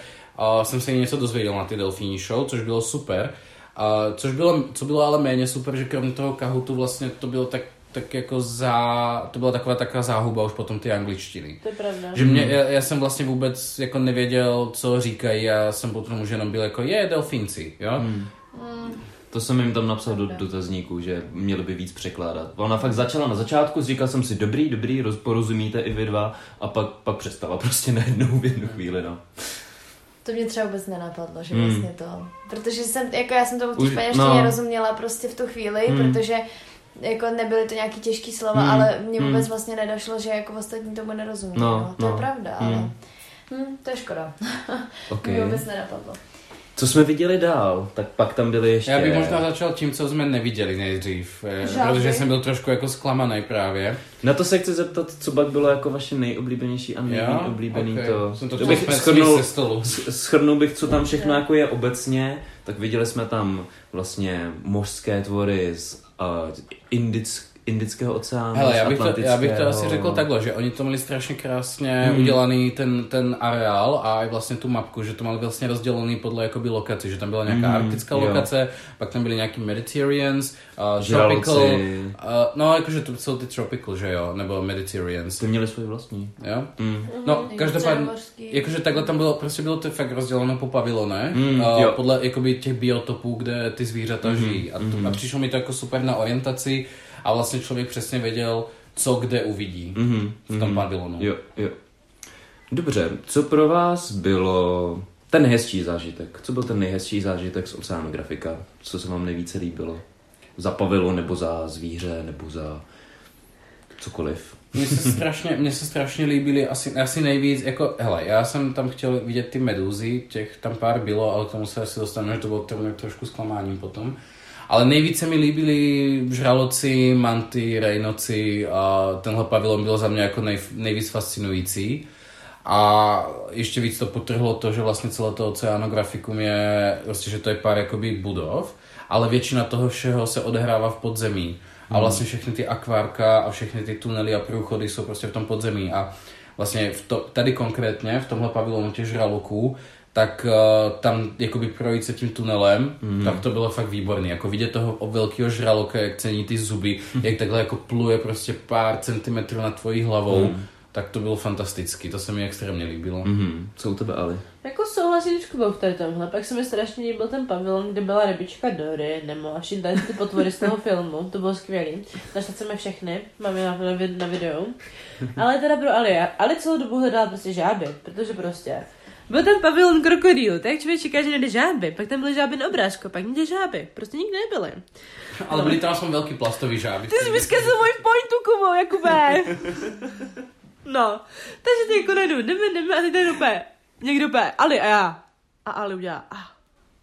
uh, jsem se něco dozvěděl na ty delfíní show, což bylo super, uh, což bylo, co bylo ale méně super, že kromě toho Kahootu vlastně to bylo tak tak jako za, to byla taková taková záhuba už potom ty angličtiny. To je pravda. Že mě, já, já jsem vlastně vůbec jako nevěděl, co říkají a jsem potom už jenom byl jako, je, delfinci, jo? Mm. Mm. To jsem jim tam napsal do dotazníku, že měli by víc překládat. Ona fakt začala na začátku, říkal jsem si dobrý, dobrý, porozumíte i vy dva a pak, pak přestala prostě najednou v jednu chvíli, no. To mě třeba vůbec nenapadlo, že mm. vlastně to, protože jsem, jako já jsem tomu v té španělštině no. rozuměla prostě v tu chvíli, mm. protože jako nebyly to nějaký těžký slova, mm. ale mě vůbec mm. vlastně nedošlo, že jako ostatní tomu nerozumí, no, no. to no. je pravda, mm. ale hm, to je škoda, okay. mě vůbec nenapadlo. Co jsme viděli dál, tak pak tam byly ještě... Já bych možná začal tím, co jsme neviděli nejdřív, Žádný. protože jsem byl trošku jako zklamaný právě. Na to se chci zeptat, co pak bylo jako vaše nejoblíbenější a nejoblíbený okay. to... Jsem to, to bych shrnul, shrnul bych, co tam všechno jako je obecně, tak viděli jsme tam vlastně mořské tvory z uh, indického Indického oceánu, hele, já bych, to, já bych to asi řekl takhle, že oni to měli strašně krásně hmm. udělaný ten, ten areál a i vlastně tu mapku, že to měli vlastně rozdělený podle jakoby lokace, že tam byla nějaká hmm. arktická jo. lokace, pak tam byly nějaký Mediterraneans, uh, tropical, uh, no jakože to jsou ty tropical, že jo, nebo Mediterraneans. Ty měli svůj vlastní. Jo? Mm. No, každopádně, jakože takhle tam bylo, prostě bylo to fakt rozděleno po pavilonech, mm, uh, podle jakoby těch biotopů, kde ty zvířata mm. žijí a, to, mm. a přišlo mi to jako super na orientaci. A vlastně člověk přesně věděl, co kde uvidí mm-hmm, v tom mm-hmm. pavilonu. Jo, jo. Dobře, co pro vás bylo ten hezčí zážitek? Co byl ten nejhezčí zážitek z oceánografika? Co se vám nejvíce líbilo? Za pavilon, nebo za zvíře, nebo za cokoliv? Mně se strašně, mně se strašně líbily asi, asi nejvíc, jako, hele, já jsem tam chtěl vidět ty medúzy, těch tam pár bylo, ale k tomu se asi dostanu, že to bylo trošku zklamáním potom. Ale nejvíce mi líbili žraloci, manty, rejnoci a tenhle pavilon byl za mě jako nej, nejvíc fascinující. A ještě víc to potrhlo to, že vlastně celé to oceanografikum je, prostě, že to je pár jakoby budov, ale většina toho všeho se odehrává v podzemí. A vlastně všechny ty akvárka a všechny ty tunely a průchody jsou prostě v tom podzemí. A vlastně v to, tady konkrétně, v tomhle pavilonu těch žraloků, tak uh, tam jakoby projít se tím tunelem, mm. tak to bylo fakt výborný. Jako vidět toho velkého žraloka, jak cení ty zuby, mm. jak takhle jako pluje prostě pár centimetrů nad tvojí hlavou, mm. tak to bylo fantastický. To se mi extrémně líbilo. Mm. Co u tebe, Ali? Jako souhlasím s Kubou v tady tomhle. Pak se mi strašně líbil ten pavilon, kde byla rybička Dory, nebo až jí dali ty potvory z toho filmu. To bylo skvělý. Našla jsme všechny, mám je na videu. Ale teda pro Ali, Ali celou dobu hledala prostě žáby, protože prostě... Byl tam pavilon krokodýlu, tak člověk čeká, že nejde žáby, pak tam byly žáby na obrázku, pak nejde žáby, prostě nikdy nebyly. Ale byly tam aspoň velký plastový žáby. Ty jsi mi zkazil moji pointu, Kubo, Jakube. No, takže ty jako najdu, jdeme, jdeme a teď najednou pé, někdo pé, Ali a já. A Ali udělá, a.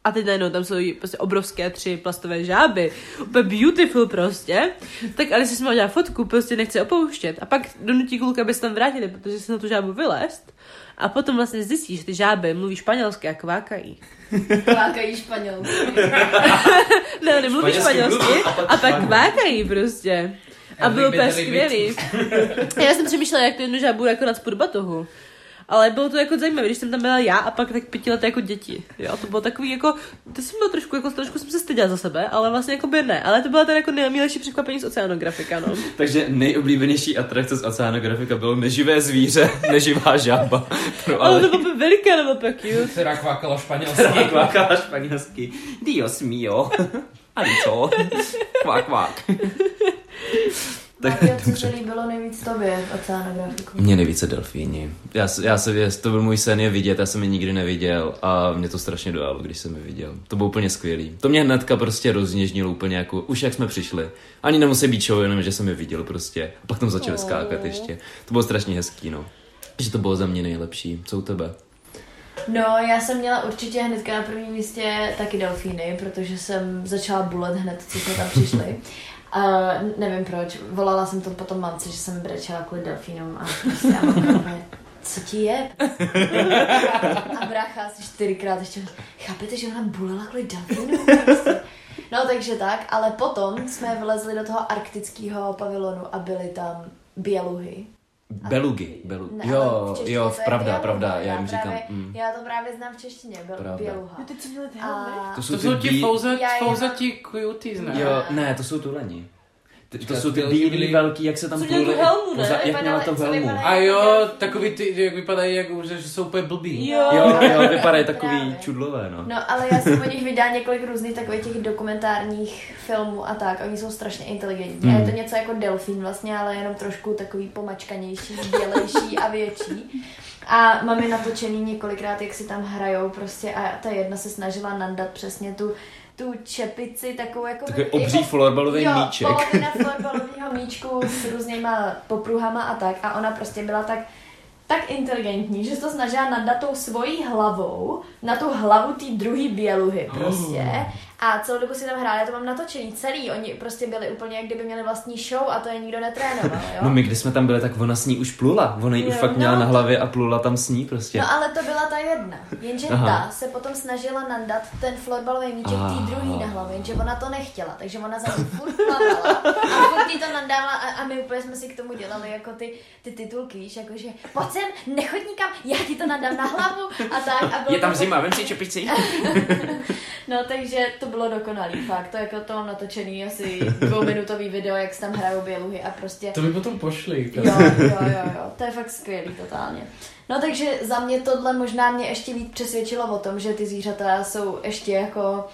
A teď najednou tam jsou prostě obrovské tři plastové žáby, úplně beautiful prostě. Tak Ali si s mnou dělá fotku, prostě nechce opouštět. A pak donutí kluka, aby se tam vrátili, protože se na tu žábu vylézt. A potom vlastně zjistí, že ty žáby mluví španělsky a kvákají. Kvákají španělsky. Ne, nemluví španělsky a pak kvákají prostě. A bylo úplně skvělý. Já jsem přemýšlela, jak tu jednu žábu jako nad spod batohu. Ale bylo to jako zajímavé, když jsem tam byla já a pak tak pětileté jako děti. Jo, to bylo takový jako, to jsem byla trošku, jako trošku jsem se styděla za sebe, ale vlastně jako by ne. Ale to byla teda jako nejlepší překvapení z oceánografika, no. Takže nejoblíbenější atrakce z oceánografika bylo neživé zvíře, neživá žába. Pro ale to bylo veliké, nebo tak cute. Která kvákala španělsky. Která kvákala španělsky. Dios mio. Ani co? Kvák, kvák. Tak, Mario, co se líbilo nejvíc tobě v oceanografiku? Mně nejvíce delfíni. Já, já se, to byl můj sen je vidět, já jsem je nikdy neviděl a mě to strašně dojalo, když jsem je viděl. To bylo úplně skvělý. To mě hnedka prostě rozněžnilo úplně jako, už jak jsme přišli. Ani nemusí být show, jenom že jsem je viděl prostě. A pak tam začali skákat ještě. To bylo strašně hezký, no. Že to bylo za mě nejlepší. Co u tebe? No, já jsem měla určitě hnedka na prvním místě taky delfíny, protože jsem začala bulet hned, co jsme tam přišli. Uh, nevím proč, volala jsem to potom mamce, že jsem brečela kvůli delfínům a prostě a mamka, co ti je? A brácha asi čtyřikrát ještě, chápete, že ona bulela kvůli delfínům? No takže tak, ale potom jsme vylezli do toho arktického pavilonu a byly tam běluhy. Belugy, belu... ne, jo, v jo, pravda, běluha, pravda, já jim říkám. Právě, mm. Já to právě znám v češtině, běl, běluha. No ty co měli ty a... To jsou, to jsou ty bý... fouzatí kujutý, ne? Jo, ne, to jsou tuleni. Teďka to jsou ty bílý velký, jak se tam půjde, jak měla to helmu. A jo, takový ty, jak vypadají, jak už jsou úplně blbý. Jo, jo, jo, vypadají takový čudlové, no. No, ale já jsem o nich vydala několik různých takových těch dokumentárních filmů a tak. Oni jsou strašně inteligentní. Mm. A je to něco jako delfín vlastně, ale jenom trošku takový pomačkanější, dělejší a větší. A mám je natočený několikrát, jak si tam hrajou prostě a ta jedna se snažila nandat přesně tu tu čepici, takovou jako... Takový obří jako, florbalový jo, míček. Jo, polovina florbalového míčku s různýma popruhama a tak. A ona prostě byla tak, tak inteligentní, že se to snažila nadat tou svojí hlavou na tu hlavu té druhé běluhy prostě. Oh. A celou dobu si tam hráli, já to mám natočený celý. Oni prostě byli úplně, jak kdyby měli vlastní show a to je nikdo netrénoval, jo? No my, když jsme tam byli, tak ona s ní už plula. Ona ji už fakt měla no, na hlavě a plula tam s ní prostě. No ale to byla ta jedna. Jenže Aha. ta se potom snažila nandat ten florbalový míček té druhé na hlavě, jenže ona to nechtěla. Takže ona za ní furt plavala a furt jí to nandávala a, a my úplně jsme si k tomu dělali jako ty, ty titulky, víš, jakože pojď sem, nechoď nikam, já ti to nadám na hlavu a tak. A je tam zima, furt... vem si čepici. No takže to bylo dokonalý fakt, to jako to mám natočený asi dvouminutový video, jak se tam hrajou běluhy a prostě... To mi potom pošli. Jo, jo, jo, jo, to je fakt skvělý totálně. No takže za mě tohle možná mě ještě víc přesvědčilo o tom, že ty zvířata jsou ještě jako...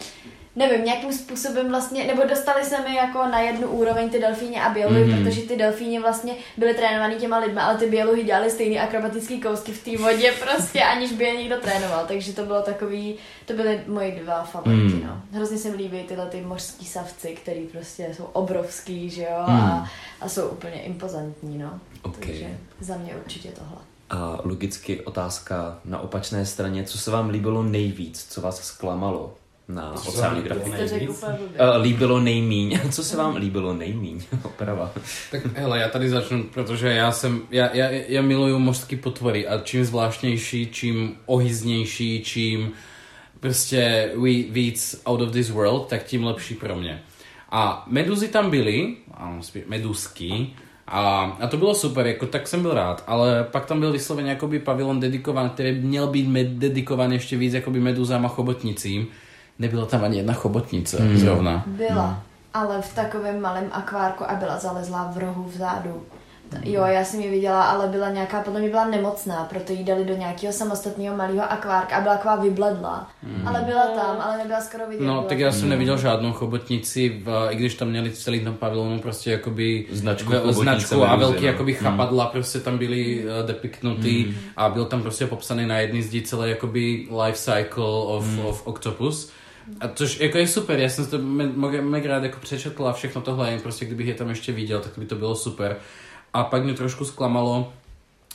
Nevím, nějakým způsobem vlastně, nebo dostali se mi jako na jednu úroveň ty delfíně a běluhy, mm-hmm. protože ty delfíně vlastně byly trénovaný těma lidma, ale ty běluhy dělali stejný akrobatický kousky v té vodě prostě, aniž by je někdo trénoval, takže to bylo takový, to byly moji dva favority, mm. no. Hrozně se mi líbí tyhle ty mořský savci, který prostě jsou obrovský, že jo, mm. a, a jsou úplně impozantní, no. Okay. Takže za mě určitě tohle. A logicky otázka na opačné straně, co se vám líbilo nejvíc, co vás zklamalo? Na oceanografii. Uh, líbilo nejmíň. Co se vám líbilo nejmíň? Oprava. Tak hele, já tady začnu, protože já jsem, já, já, já miluju mořské potvory a čím zvláštnější, čím ohyznější, čím prostě víc out of this world, tak tím lepší pro mě. A meduzy tam byly, ano, medusky, a, a to bylo super, jako tak jsem byl rád, ale pak tam byl vysloveně jakoby pavilon dedikovan, který měl být med- dedikovan ještě víc jakoby meduzám a chobotnicím. Nebyla tam ani jedna chobotnice mm. zrovna. Byla, no. ale v takovém malém akvárku a byla zalezlá v rohu vzadu. Jo, já jsem ji viděla, ale byla nějaká, podle mě byla nemocná, proto jí dali do nějakého samostatného malého akvárka a byla taková vybledlá. Mm. Ale byla tam, ale nebyla skoro vidět. No, tak já jsem neviděl žádnou chobotnici, v, i když tam měli celý ten pavilonu prostě jakoby značku, v, značku a velký no. jakoby chapadla mm. prostě tam byly uh, depiknutý mm. a byl tam prostě popsaný na jedné zdi celý jakoby life cycle of, mm. of octopus. A což jako je super, já jsem to mega rád jako přečetl a všechno tohle, jen prostě kdybych je tam ještě viděl, tak by to bylo super. A pak mě trošku zklamalo,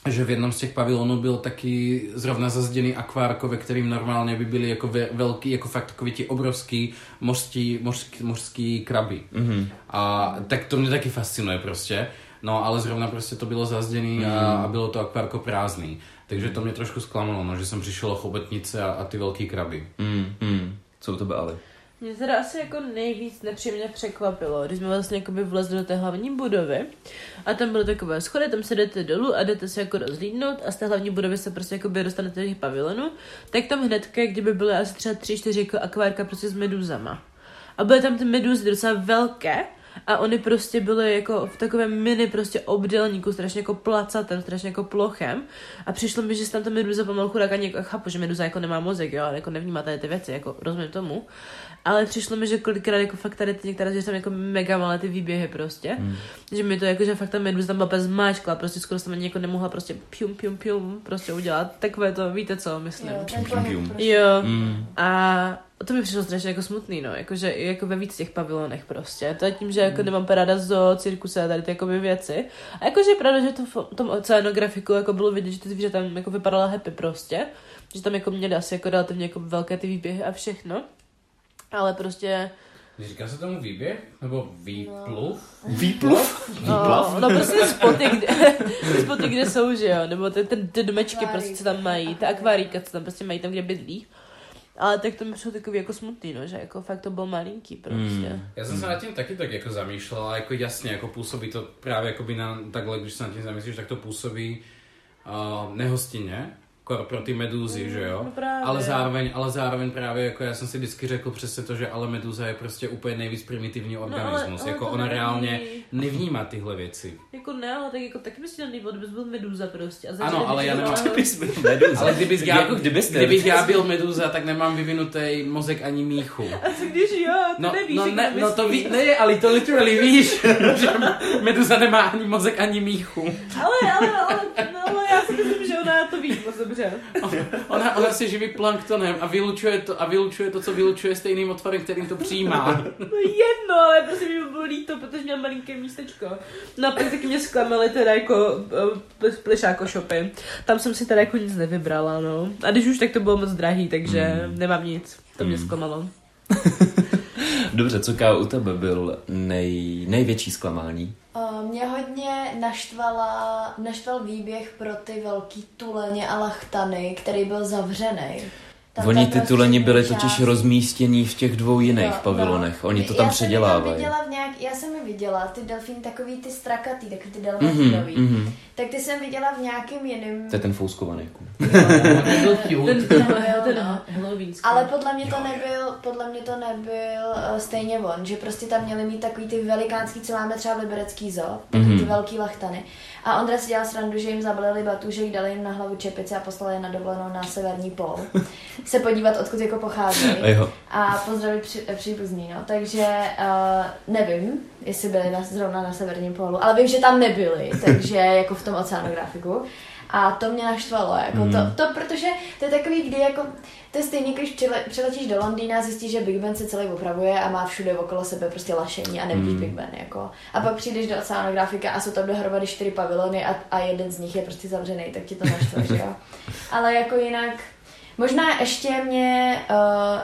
že v jednom z těch pavilonů byl taky zrovna zazděný akvárko, ve kterým normálně by byly jako ve, velký, jako fakt takový ti obrovský mořský, mořský, mořský kraby. Mm-hmm. A tak to mě taky fascinuje prostě. No ale zrovna prostě to bylo zazděný mm-hmm. a, a bylo to akvárko prázdný. Takže to mě trošku zklamalo, no, že jsem přišel o chobotnice a, a ty velký kraby. Mm-hmm. Co u tebe, Ali? Mě teda asi jako nejvíc nepříjemně překvapilo, když jsme vlastně jakoby vlezli do té hlavní budovy a tam byly takové schody, tam se jdete dolů a jdete se jako rozhlídnout a z té hlavní budovy se prostě jakoby dostanete do těch pavilonů, tak tam hnedka, kdyby byly asi třeba tři, čtyři akvárka prostě s meduzama. A byly tam ty meduzy docela velké a oni prostě byly jako v takovém mini prostě obdélníku, strašně jako placatem, strašně jako plochem a přišlo mi, že se tam ta meduza pomalu chudák ani jako, chápu, že meduza jako nemá mozek, jo, ale jako nevnímá tady ty věci, jako rozumím tomu, ale přišlo mi, že kolikrát jako fakt tady ty některá, že tam jako mega malé ty výběhy prostě, mm. že mi to jako, že fakt ta meduza tam byla zmáčkla, prostě skoro jsem ani jako nemohla prostě pium, pium, pium prostě udělat, takové to, víte co, myslím. Jo, pium, pium, pium. Jo. Mm. a... To mi přišlo strašně jako smutný, no, jakože jako ve víc těch pavilonech prostě. To je tím, že jako hmm. nemám ráda zoo, cirkusy a tady ty jakoby věci. A jakože je pravda, že to v tom oceanografiku jako bylo vidět, že ty zvířata tam jako vypadala happy prostě. Že tam jako měli asi jako relativně jako velké ty výběhy a všechno. Ale prostě... Říká se tomu výběh? Nebo výpluv? No. Výpluv? Výplav? No, no prostě spoty, kde, spoty, kde jsou, že jo? Nebo ty, ty, ty domečky prostě, co tam mají, ta akváríka, co tam prostě mají tam, kde bydlí. Ale tak to mi přišlo takový jako smutný, no, že jako fakt to byl malinký prostě. Mm. Já jsem se nad tím taky tak jako zamýšlel, ale jako jasně, jako působí to právě jako by na takhle, když se nad tím zamyslíš, tak to působí uh, nehostinně, kor pro ty medúzy, že jo? No ale, zároveň, ale zároveň právě jako já jsem si vždycky řekl přesně to, že ale meduza je prostě úplně nejvíc primitivní organismus. No, ale, jako ale ona nevní. Reálně nevnímá tyhle věci. Jako ne, ale tak jako taky bys měl nebo kdybys byl meduza prostě. A ano, ale já nemám... Kdybys byl meduza. Ale kdybys já, jako kdybys kdybych já byl meduza, tak nemám vyvinutý mozek ani míchu. A co když jo? To no, nevíš. No, ne, no to ví, ne, ale to literally víš, že meduza nemá ani mozek, ani míchu. Ale, ale, ale, ale já si myslím, že ona to ví, moc dobře. Ona, ona se živí planktonem a vylučuje to, a vylučuje to, co vylučuje stejným otvorem, kterým to přijímá. No jedno, ale prostě mi bylo líto, protože měl malinké místečko. No a pak taky mě zklamaly teda jako plešáko shopy. Tam jsem si teda jako nic nevybrala, no. A když už, tak to bylo moc drahý, takže mm. nemám nic. To mě mm. zklamalo. Dobře, co Káo, u tebe byl nej, největší zklamání? Mě hodně naštvala, naštval výběh pro ty velký tuleně a lachtany, který byl zavřený. Tam Oni ty tuleni byli část... totiž rozmístění v těch dvou jiných no, pavilonech. Oni to tam já předělávají. Tam nějak, já jsem je viděla, ty delfíny takový, ty strakatý, takový ty delfínový. Mm-hmm, mm-hmm. Tak ty jsem viděla v nějakém jiném... To je ten fouskovaný. Ale podle mě to nebyl, podle mě to nebyl stejně on, že prostě tam měli mít takový ty velikánský, co máme třeba v Liberecký zoo, takový mm-hmm. ty velký lachtany. A Ondra si dělal srandu, že jim zabalili batůžek, dali jim na hlavu čepice a poslali je na dovolenou na severní pól. Se podívat, odkud jako pocházejí a pozdravit při, příbuzný, no. Takže uh, nevím, jestli byli na, zrovna na severním pólu, ale vím, že tam nebyli, takže jako v tom oceanografiku. A to mě naštvalo, jako mm. to, to, protože to je takový, kdy jako, to je stejný, když přiletíš do Londýna a zjistíš, že Big Ben se celý opravuje a má všude okolo sebe prostě lašení a nevidíš mm. Big Ben, jako. A pak přijdeš do oceanografika a jsou tam dohromady čtyři pavilony a, a jeden z nich je prostě zavřený, tak ti to naštve, že jo. Ale jako jinak... Možná ještě mě,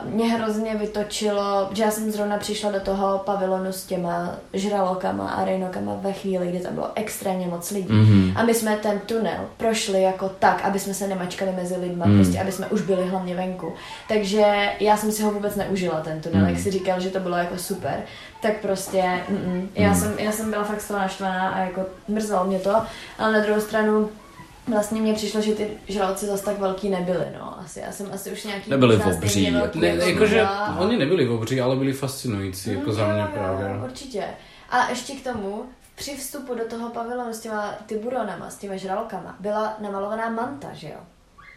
uh, mě hrozně vytočilo, že já jsem zrovna přišla do toho pavilonu s těma žralokama a rejnokama ve chvíli, kdy tam bylo extrémně moc lidí. Mm-hmm. A my jsme ten tunel prošli jako tak, aby jsme se nemačkali mezi lidma, mm. prostě aby jsme už byli hlavně venku. Takže já jsem si ho vůbec neužila, ten tunel, mm. jak si říkal, že to bylo jako super. Tak prostě, mm, já, mm. jsem, já jsem byla fakt z toho naštvaná a jako mrzelo mě to, ale na druhou stranu vlastně mně přišlo, že ty žraloci zase tak velký nebyly, no. Asi, já jsem asi už nějaký... Nebyly obří. Ne, jakože a... oni nebyli obří, ale byli fascinující, jako no, za mě jo, právě. Jo, určitě. A ještě k tomu, při vstupu do toho pavilonu s těma tiburonama, s těma žralokama, byla namalovaná manta, že jo?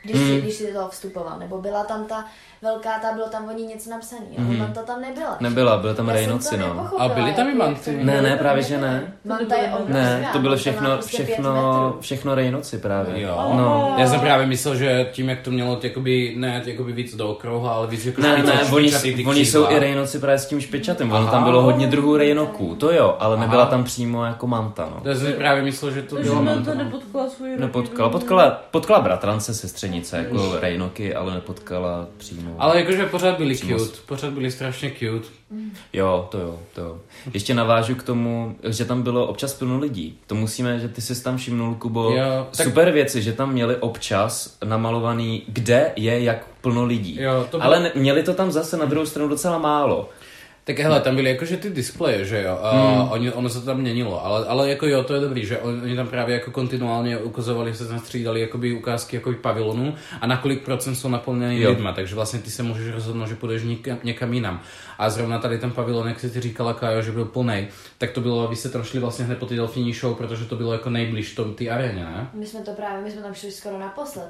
Když, hmm. když si do toho vstupoval, nebo byla tam ta velká, ta bylo tam o ní něco napsaný, ale manta tam nebyla. Nebyla, byla tam rejnoci, no. A byly tam i manty? Ne, ne, právě že ne. Manta je obrovská. Ne, to bylo všechno, všechno, všechno rejnoci právě. Jo. No. Já jsem právě myslel, že tím, jak to mělo, jakoby, ne, jakoby víc do okrouha, ale víc jako... Ne, ne, oni, oni jsou i rejnoci právě s tím špičatem, ono tam bylo hodně druhů rejnoků, to jo, ale nebyla tam přímo jako manta, no. Já jsem právě myslel, že to bylo manta. Nepotkala, potkala, potkala bratrance, sestřenice. Nic jako rejnoky, ale nepotkala přímo. Ale jakože pořád byli přímo... cute, pořád byli strašně cute. Jo, to jo, to jo. Ještě navážu k tomu, že tam bylo občas plno lidí. To musíme, že ty jsi tam všimnul, Kubo. Jo, tak... Super věci, že tam měli občas namalovaný, kde je jak plno lidí. Jo, to bylo... Ale ne, měli to tam zase na druhou stranu docela málo. Tak hele, tam byly jakože ty displeje, že jo, a mm. oni, ono se to tam měnilo, ale, ale jako jo, to je dobrý, že oni tam právě jako kontinuálně ukazovali, se tam střídali jakoby ukázky jakoby pavilonů a na kolik procent jsou naplněny lidma, takže vlastně ty se můžeš rozhodnout, že půjdeš někam, někam jinam. A zrovna tady ten pavilon, jak si ty říkala, Kajo, že byl plnej, tak to bylo, aby se tam šli vlastně hned po ty delfíní show, protože to bylo jako nejbliž tom ty aréně, ne? My jsme to právě, my jsme tam šli skoro naposled,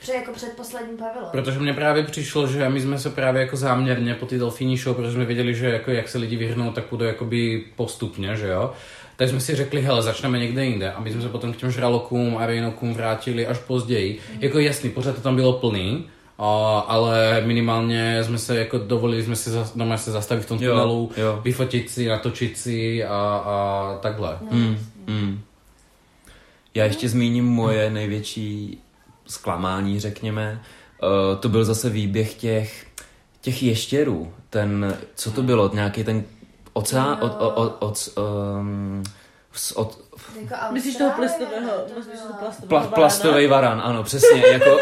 Pře, jako předposlední pavilon. Protože mně právě přišlo, že my jsme se právě jako záměrně po ty delfíní show, protože jsme věděli, že jako jak se lidi vyhrnou, tak půjde jakoby postupně, že jo. Tak jsme si řekli, hele, začneme někde jinde. A my jsme se potom k těm žralokům a rejnokům vrátili až později. Mm. Jako jasný, pořád to tam bylo plný, a, ale minimálně jsme se jako dovolili, jsme si za, se zastavit v tom tunelu, vyfotit si, natočit si a, a takhle. No, mm. Mm. Já ještě zmíním moje největší zklamání, řekněme, uh, to byl zase výběh těch, těch ještěrů, ten, co to bylo, nějaký ten oceán, o, o, o, o, um, Od... Jako myslíš toho plastového, plastového Pla, plastový varan, ano, přesně. Jako,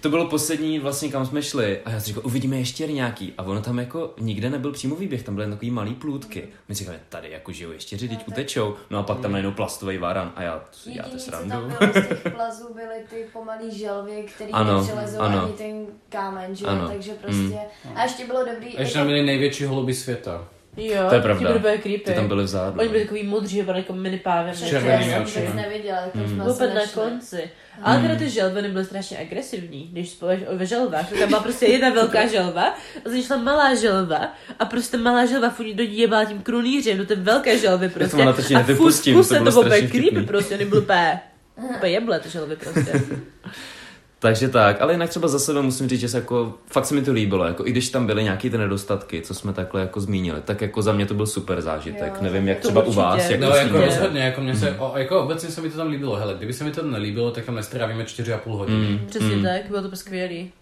to bylo poslední vlastně, kam jsme šli. A já si říkal, uvidíme ještě nějaký. A ono tam jako nikde nebyl přímo výběh, tam byly jen takový malý plůtky. My si říkáme, tady jako žijou ještěři, teď utečou. No a pak tam najednou plastový varan a já si děláte srandu. Jediný, co tam bylo z těch plazů, byly ty pomalý želvy, který nepřelezou ani ten kámen, že ano. Takže prostě... Mm. A ještě bylo dobrý... A ještě tam byly největší holuby světa. Jo, to je pravda. Ty tam byly vzádu. Oni byli takový modří, byli jako mini pávěrné. S červenými očima. Vůbec na konci. Ale teda ty želveny byly strašně agresivní, když spoleš o želvách. Tam byla prostě jedna velká želva a začala malá želva a prostě malá želva furt do ní jebala tím krunýřem do té velké želvy prostě. Já to a furt se to bylo creepy prostě, oni byly úplně jeblé ty želvy prostě. Takže tak, ale jinak třeba za sebe musím říct, že se jako, fakt se mi to líbilo, jako i když tam byly nějaký ty nedostatky, co jsme takhle jako zmínili, tak jako za mě to byl super zážitek, jo, nevím jak třeba určitě. U vás. Jak no to jako rozhodně, jako, mě se, mm. jako obecně se mi to tam líbilo, hele, kdyby se mi to nelíbilo, tak tam nestrávíme čtyři a půl hodiny. Mm. Přesně mm. tak, bylo to skvělý.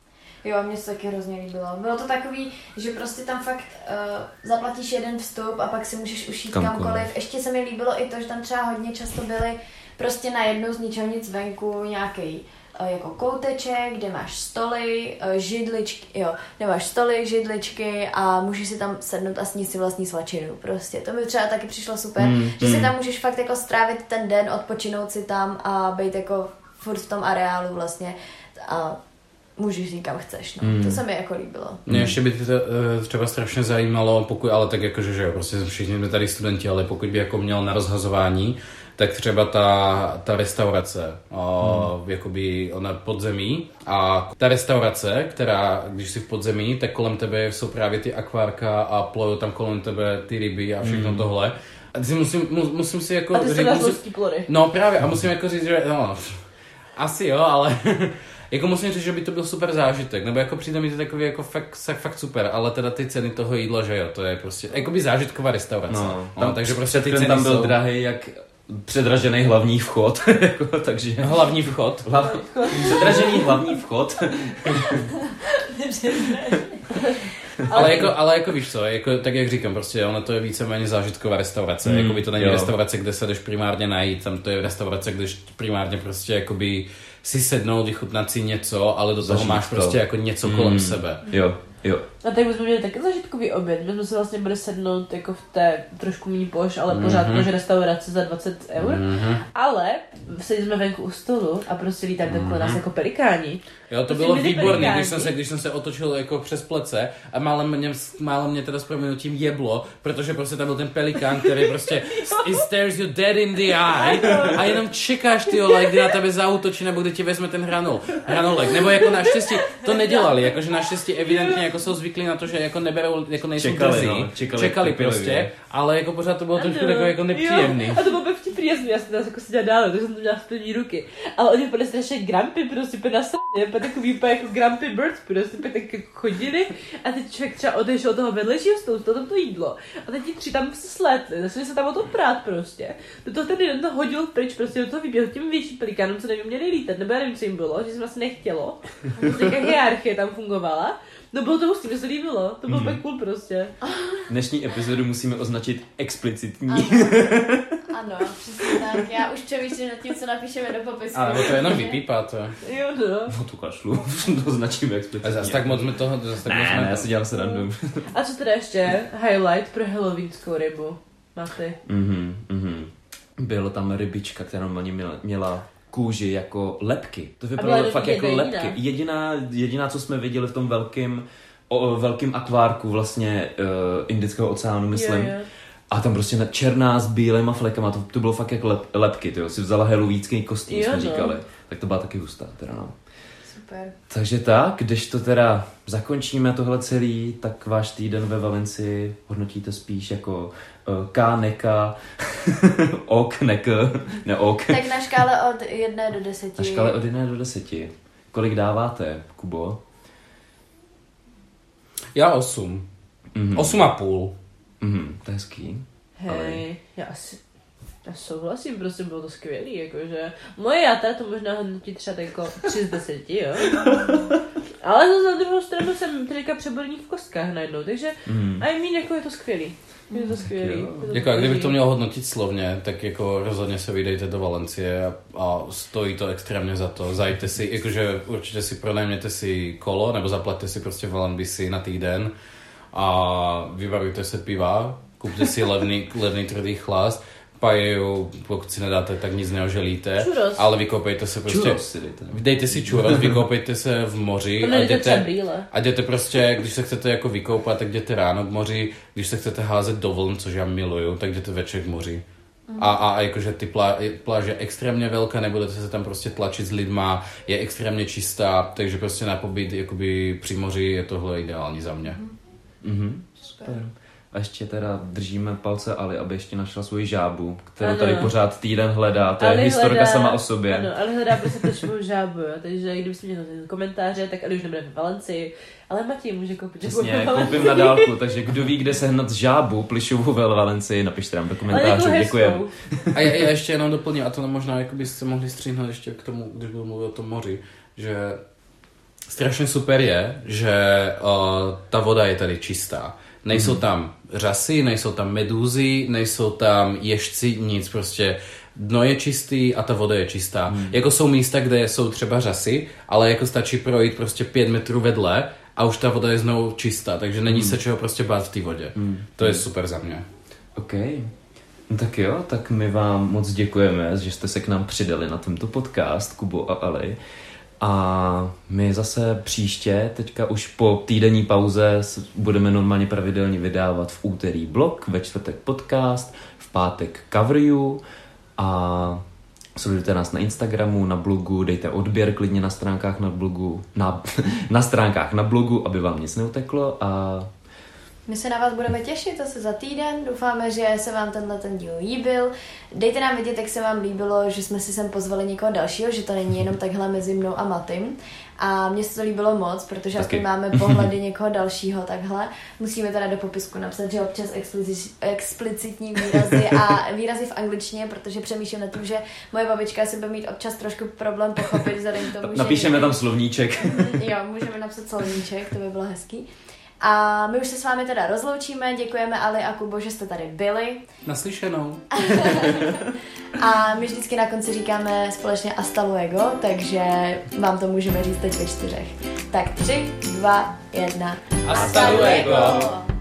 Jo, mně se taky hrozně líbilo. Bylo to takový, že prostě tam fakt uh, zaplatíš jeden vstup a pak si můžeš ušít kamkoliv. kamkoliv. Ještě se mi líbilo i to, že tam třeba hodně často byly prostě najednou z ničeho nic venku nějaký jako kouteček, kde máš stoly, židličky, jo, kde máš stoly, židličky a můžeš si tam sednout a snít si vlastní svačinu, prostě. To mi třeba taky přišlo super, mm, že mm. si tam můžeš fakt jako strávit ten den, odpočinout si tam a být jako furt v tom areálu vlastně a můžeš jít kam chceš, no. Mm. To se mi jako líbilo. Mě ještě by to třeba strašně zajímalo, pokud, ale tak jakože, že jo, prostě všichni jsme tady studenti, ale pokud by jako měl na rozhazování, tak třeba ta, ta restaurace, o, hmm. jakoby ona podzemí a ta restaurace, která, když jsi v podzemí, tak kolem tebe jsou právě ty akvárka a plojou tam kolem tebe ty ryby a všechno hmm. tohle. A ty si musím, mus, musím si jako... A ty jsi musím, plory. No právě, a musím jako říct, že no, asi jo, ale... Jako musím říct, že by to byl super zážitek, nebo jako přijde mi to takový jako fakt, fakt super, ale teda ty ceny toho jídla, že jo, to je prostě, jakoby zážitková restaurace. No, tam, no, takže prostě ty ceny tam byl jsou... drahý jak... Předražený hlavní vchod, jako, takže... Hlavní vchod? Hla... Předražený hlavní vchod. ale, jako, ale jako víš co, jako, tak jak říkám, prostě ono to je víceméně zážitková restaurace, mm, jakoby to není jo. restaurace, kde se jdeš primárně najít, tam to je restaurace, kde primárně prostě jakoby si sednout, vychutnat si něco, ale do toho Zažít máš to. Prostě jako něco kolem mm, sebe. Jo. Jo. A tak bychom měli taky zažitkový oběd, my jsme se vlastně byli sednout jako v té trošku méně poš, ale mm-hmm. pořád může restaurace za dvacet eur, mm-hmm. ale sedli jsme venku u stolu a prostě lítali mm-hmm. takhle nás jako pelikáni. Jo, to, to bylo výborné, když jsem se, když jsem se otočil jako přes plece a málem mě, málem mě teda s proměnutím jeblo, protože prostě tam byl ten pelikán, který prostě it stares you dead in the eye a jenom čekáš ty ole, kdy na tebe zaútočí nebo kdy ti vezme ten hranol, hranolek, nebo jako naštěstí to nedělali, jakože naštěstí evidentně jako jsou zvyklí na to, že jako neberou, jako nejsou drzí, no, čekali, čekali prostě, je. Ale jako pořád to bylo ano, trošku jako, jako nepříjemný. Jo, a to bylo by vtipný, já jsem to jako seděla dál, takže jsem to měla v plný ruky, ale oni byli strašně grumpy prostě, úplně na srdě, úplně takový úplně jako grumpy birds prostě, úplně tak jako chodili a teď člověk třeba odešel od toho vedlejšího stolu, to tam to jídlo a teď ti tři tam se slétli, začali se tam o tom prát prostě, do toho ten jeden to hodil pryč prostě, do toho vyběhl těm větším pelikánům, co neměli lítat, nebo já nevím, co jim bylo, že se vlastně nechtělo, nějaká hierarchie tam fungovala. No bylo to hustý, mě se líbilo, to bylo mm. tak cool prostě. Dnešní epizodu musíme označit explicitní. Ano, ano přesně tak, já už přemýšlím nad tím, co napíšeme do popisku. Ano, to jenom vypípá to. Jo, no. No tu kašlu, to označíme explicitní. A zase tak moc jsme toho, zase tak moc jsme. Ne, já si dělám se random. A co teda ještě? Highlight pro halloweenskou rybu. Máte? Mhm, mhm. Bylo tam rybička, která na ní měla... kůži jako lepky. To vypadalo fakt jako jediná. lepky. Jediná, jediná, co jsme viděli v tom velkým, o, velkým akvárku vlastně uh, Indického oceánu, myslím. Yeah, yeah. A tam prostě na černá s bílejma flekama, to, to bylo fakt jako lep, lepky, tyjo. Si vzala halloweensky kostým, yeah, jsme no. říkali. Tak to byla taky hustá, teda no. Super. Takže tak, když to teda zakončíme tohle celý, tak váš týden ve Valencii hodnotíte spíš jako uh, K, neka, ok, nek, ne ok. Tak na škále od jedné do deseti. Na škále od jedné do deseti. Kolik dáváte, Kubo? Já osm. Mm-hmm. Osm a půl. Mm-hmm. To je hezký. Hej, ale... já asi... Já souhlasím, prostě bylo to skvělý, jakože... Moje játra to možná hodnotí třeba jako tři z deseti, jo? Ale za druhou stranu jsem teďka přeborník v kostkách najednou, takže... Mm. I mean, jako je to skvělý. Je to skvělý. Jako, kdybych to měl hodnotit slovně, tak jako rozhodně se vydejte do Valencie a, a stojí to extrémně za to. Zajďte si, jakože určitě si pronajměte si kolo, nebo zaplaťte si prostě Valenbisi na týden a vybarujte se piva, kupte si levný, levný tvrdý chlast, pajeju, pokud si nedáte, tak nic neoželíte, čuros. Ale vykoupejte se prostě, čuros si dejte. Dejte si čuros, vykoupejte se v moři a jděte, a jděte prostě, když se chcete jako vykoupat, tak jděte ráno k moři, když se chcete házet do vln, což já miluju, tak jděte večer k moři. A, a, a jakože ty plá, pláže je extrémně velká, nebudete se tam prostě tlačit s lidma, je extrémně čistá, takže prostě na pobyt jakoby při moři je tohle ideální za mě. Mhm. Super. A ještě teda držíme palce Ali, aby ještě našla svou žábu, kterou ano. Tady pořád týden hledá. To Ali je historka hledá, sama o sobě. Ano, Ali hledá prostě svou žábu, jo. Takže kdyby si měl komentáře, tak Ali už nebude v Valencii. Ale Matěj může koupit. Přesně, koupím na dálku, takže kdo ví, kde sehnat žábu plišovou ve Valencii, napište nám do komentářů, děkujeme. A já, já ještě jenom doplním, a to možná jakoby jste mohli stříhnout ještě k tomu, když budu mluvit o tom moři, že strašně super je, že o, ta voda je tady čistá. Nejsou tam řasy, nejsou tam medúzy, nejsou tam ježci, nic, prostě dno je čistý a ta voda je čistá. Hmm. Jako jsou místa, kde jsou třeba řasy, ale jako stačí projít prostě pět metrů vedle a už ta voda je znovu čistá, takže není hmm. se čeho prostě bát v té vodě. Hmm. To je super za mě. OK. No tak jo, tak my vám moc děkujeme, že jste se k nám přidali na tento podcast, Kubo a Ali. A my zase příště, teďka už po týdenní pauze, budeme normálně pravidelně vydávat v úterý blog, ve čtvrtek podcast, v pátek cover you a sledujte nás na Instagramu, na blogu, dejte odběr klidně na stránkách na blogu, na, na stránkách na blogu, aby vám nic neuteklo a... My se na vás budeme těšit zase za týden, doufáme, že se vám tenhle ten díl líbil. Dejte nám vědět, jak se vám líbilo, že jsme si sem pozvali někoho dalšího, že to není jenom takhle mezi mnou a Matym. A mně se to líbilo moc, protože aspoň máme pohledy někoho dalšího takhle. Musíme teda do popisku napsat, že občas explici- explicitní výrazy a výrazy v angličtině, protože přemýšlím nad tím, že moje babička asi bude mít občas trošku problém pochopit vzhledem k tomu, že... Napíšeme tam slovníček. Jo, můžeme napsat slovníček, to by bylo hezký. A my už se s vámi teda rozloučíme, děkujeme Ali a Kubo, že jste tady byli. Naslyšenou. A my vždycky na konci říkáme společně hasta luego, takže vám to můžeme říct teď ve čtyřech. Tak tři, dva, jedna. Hasta luego!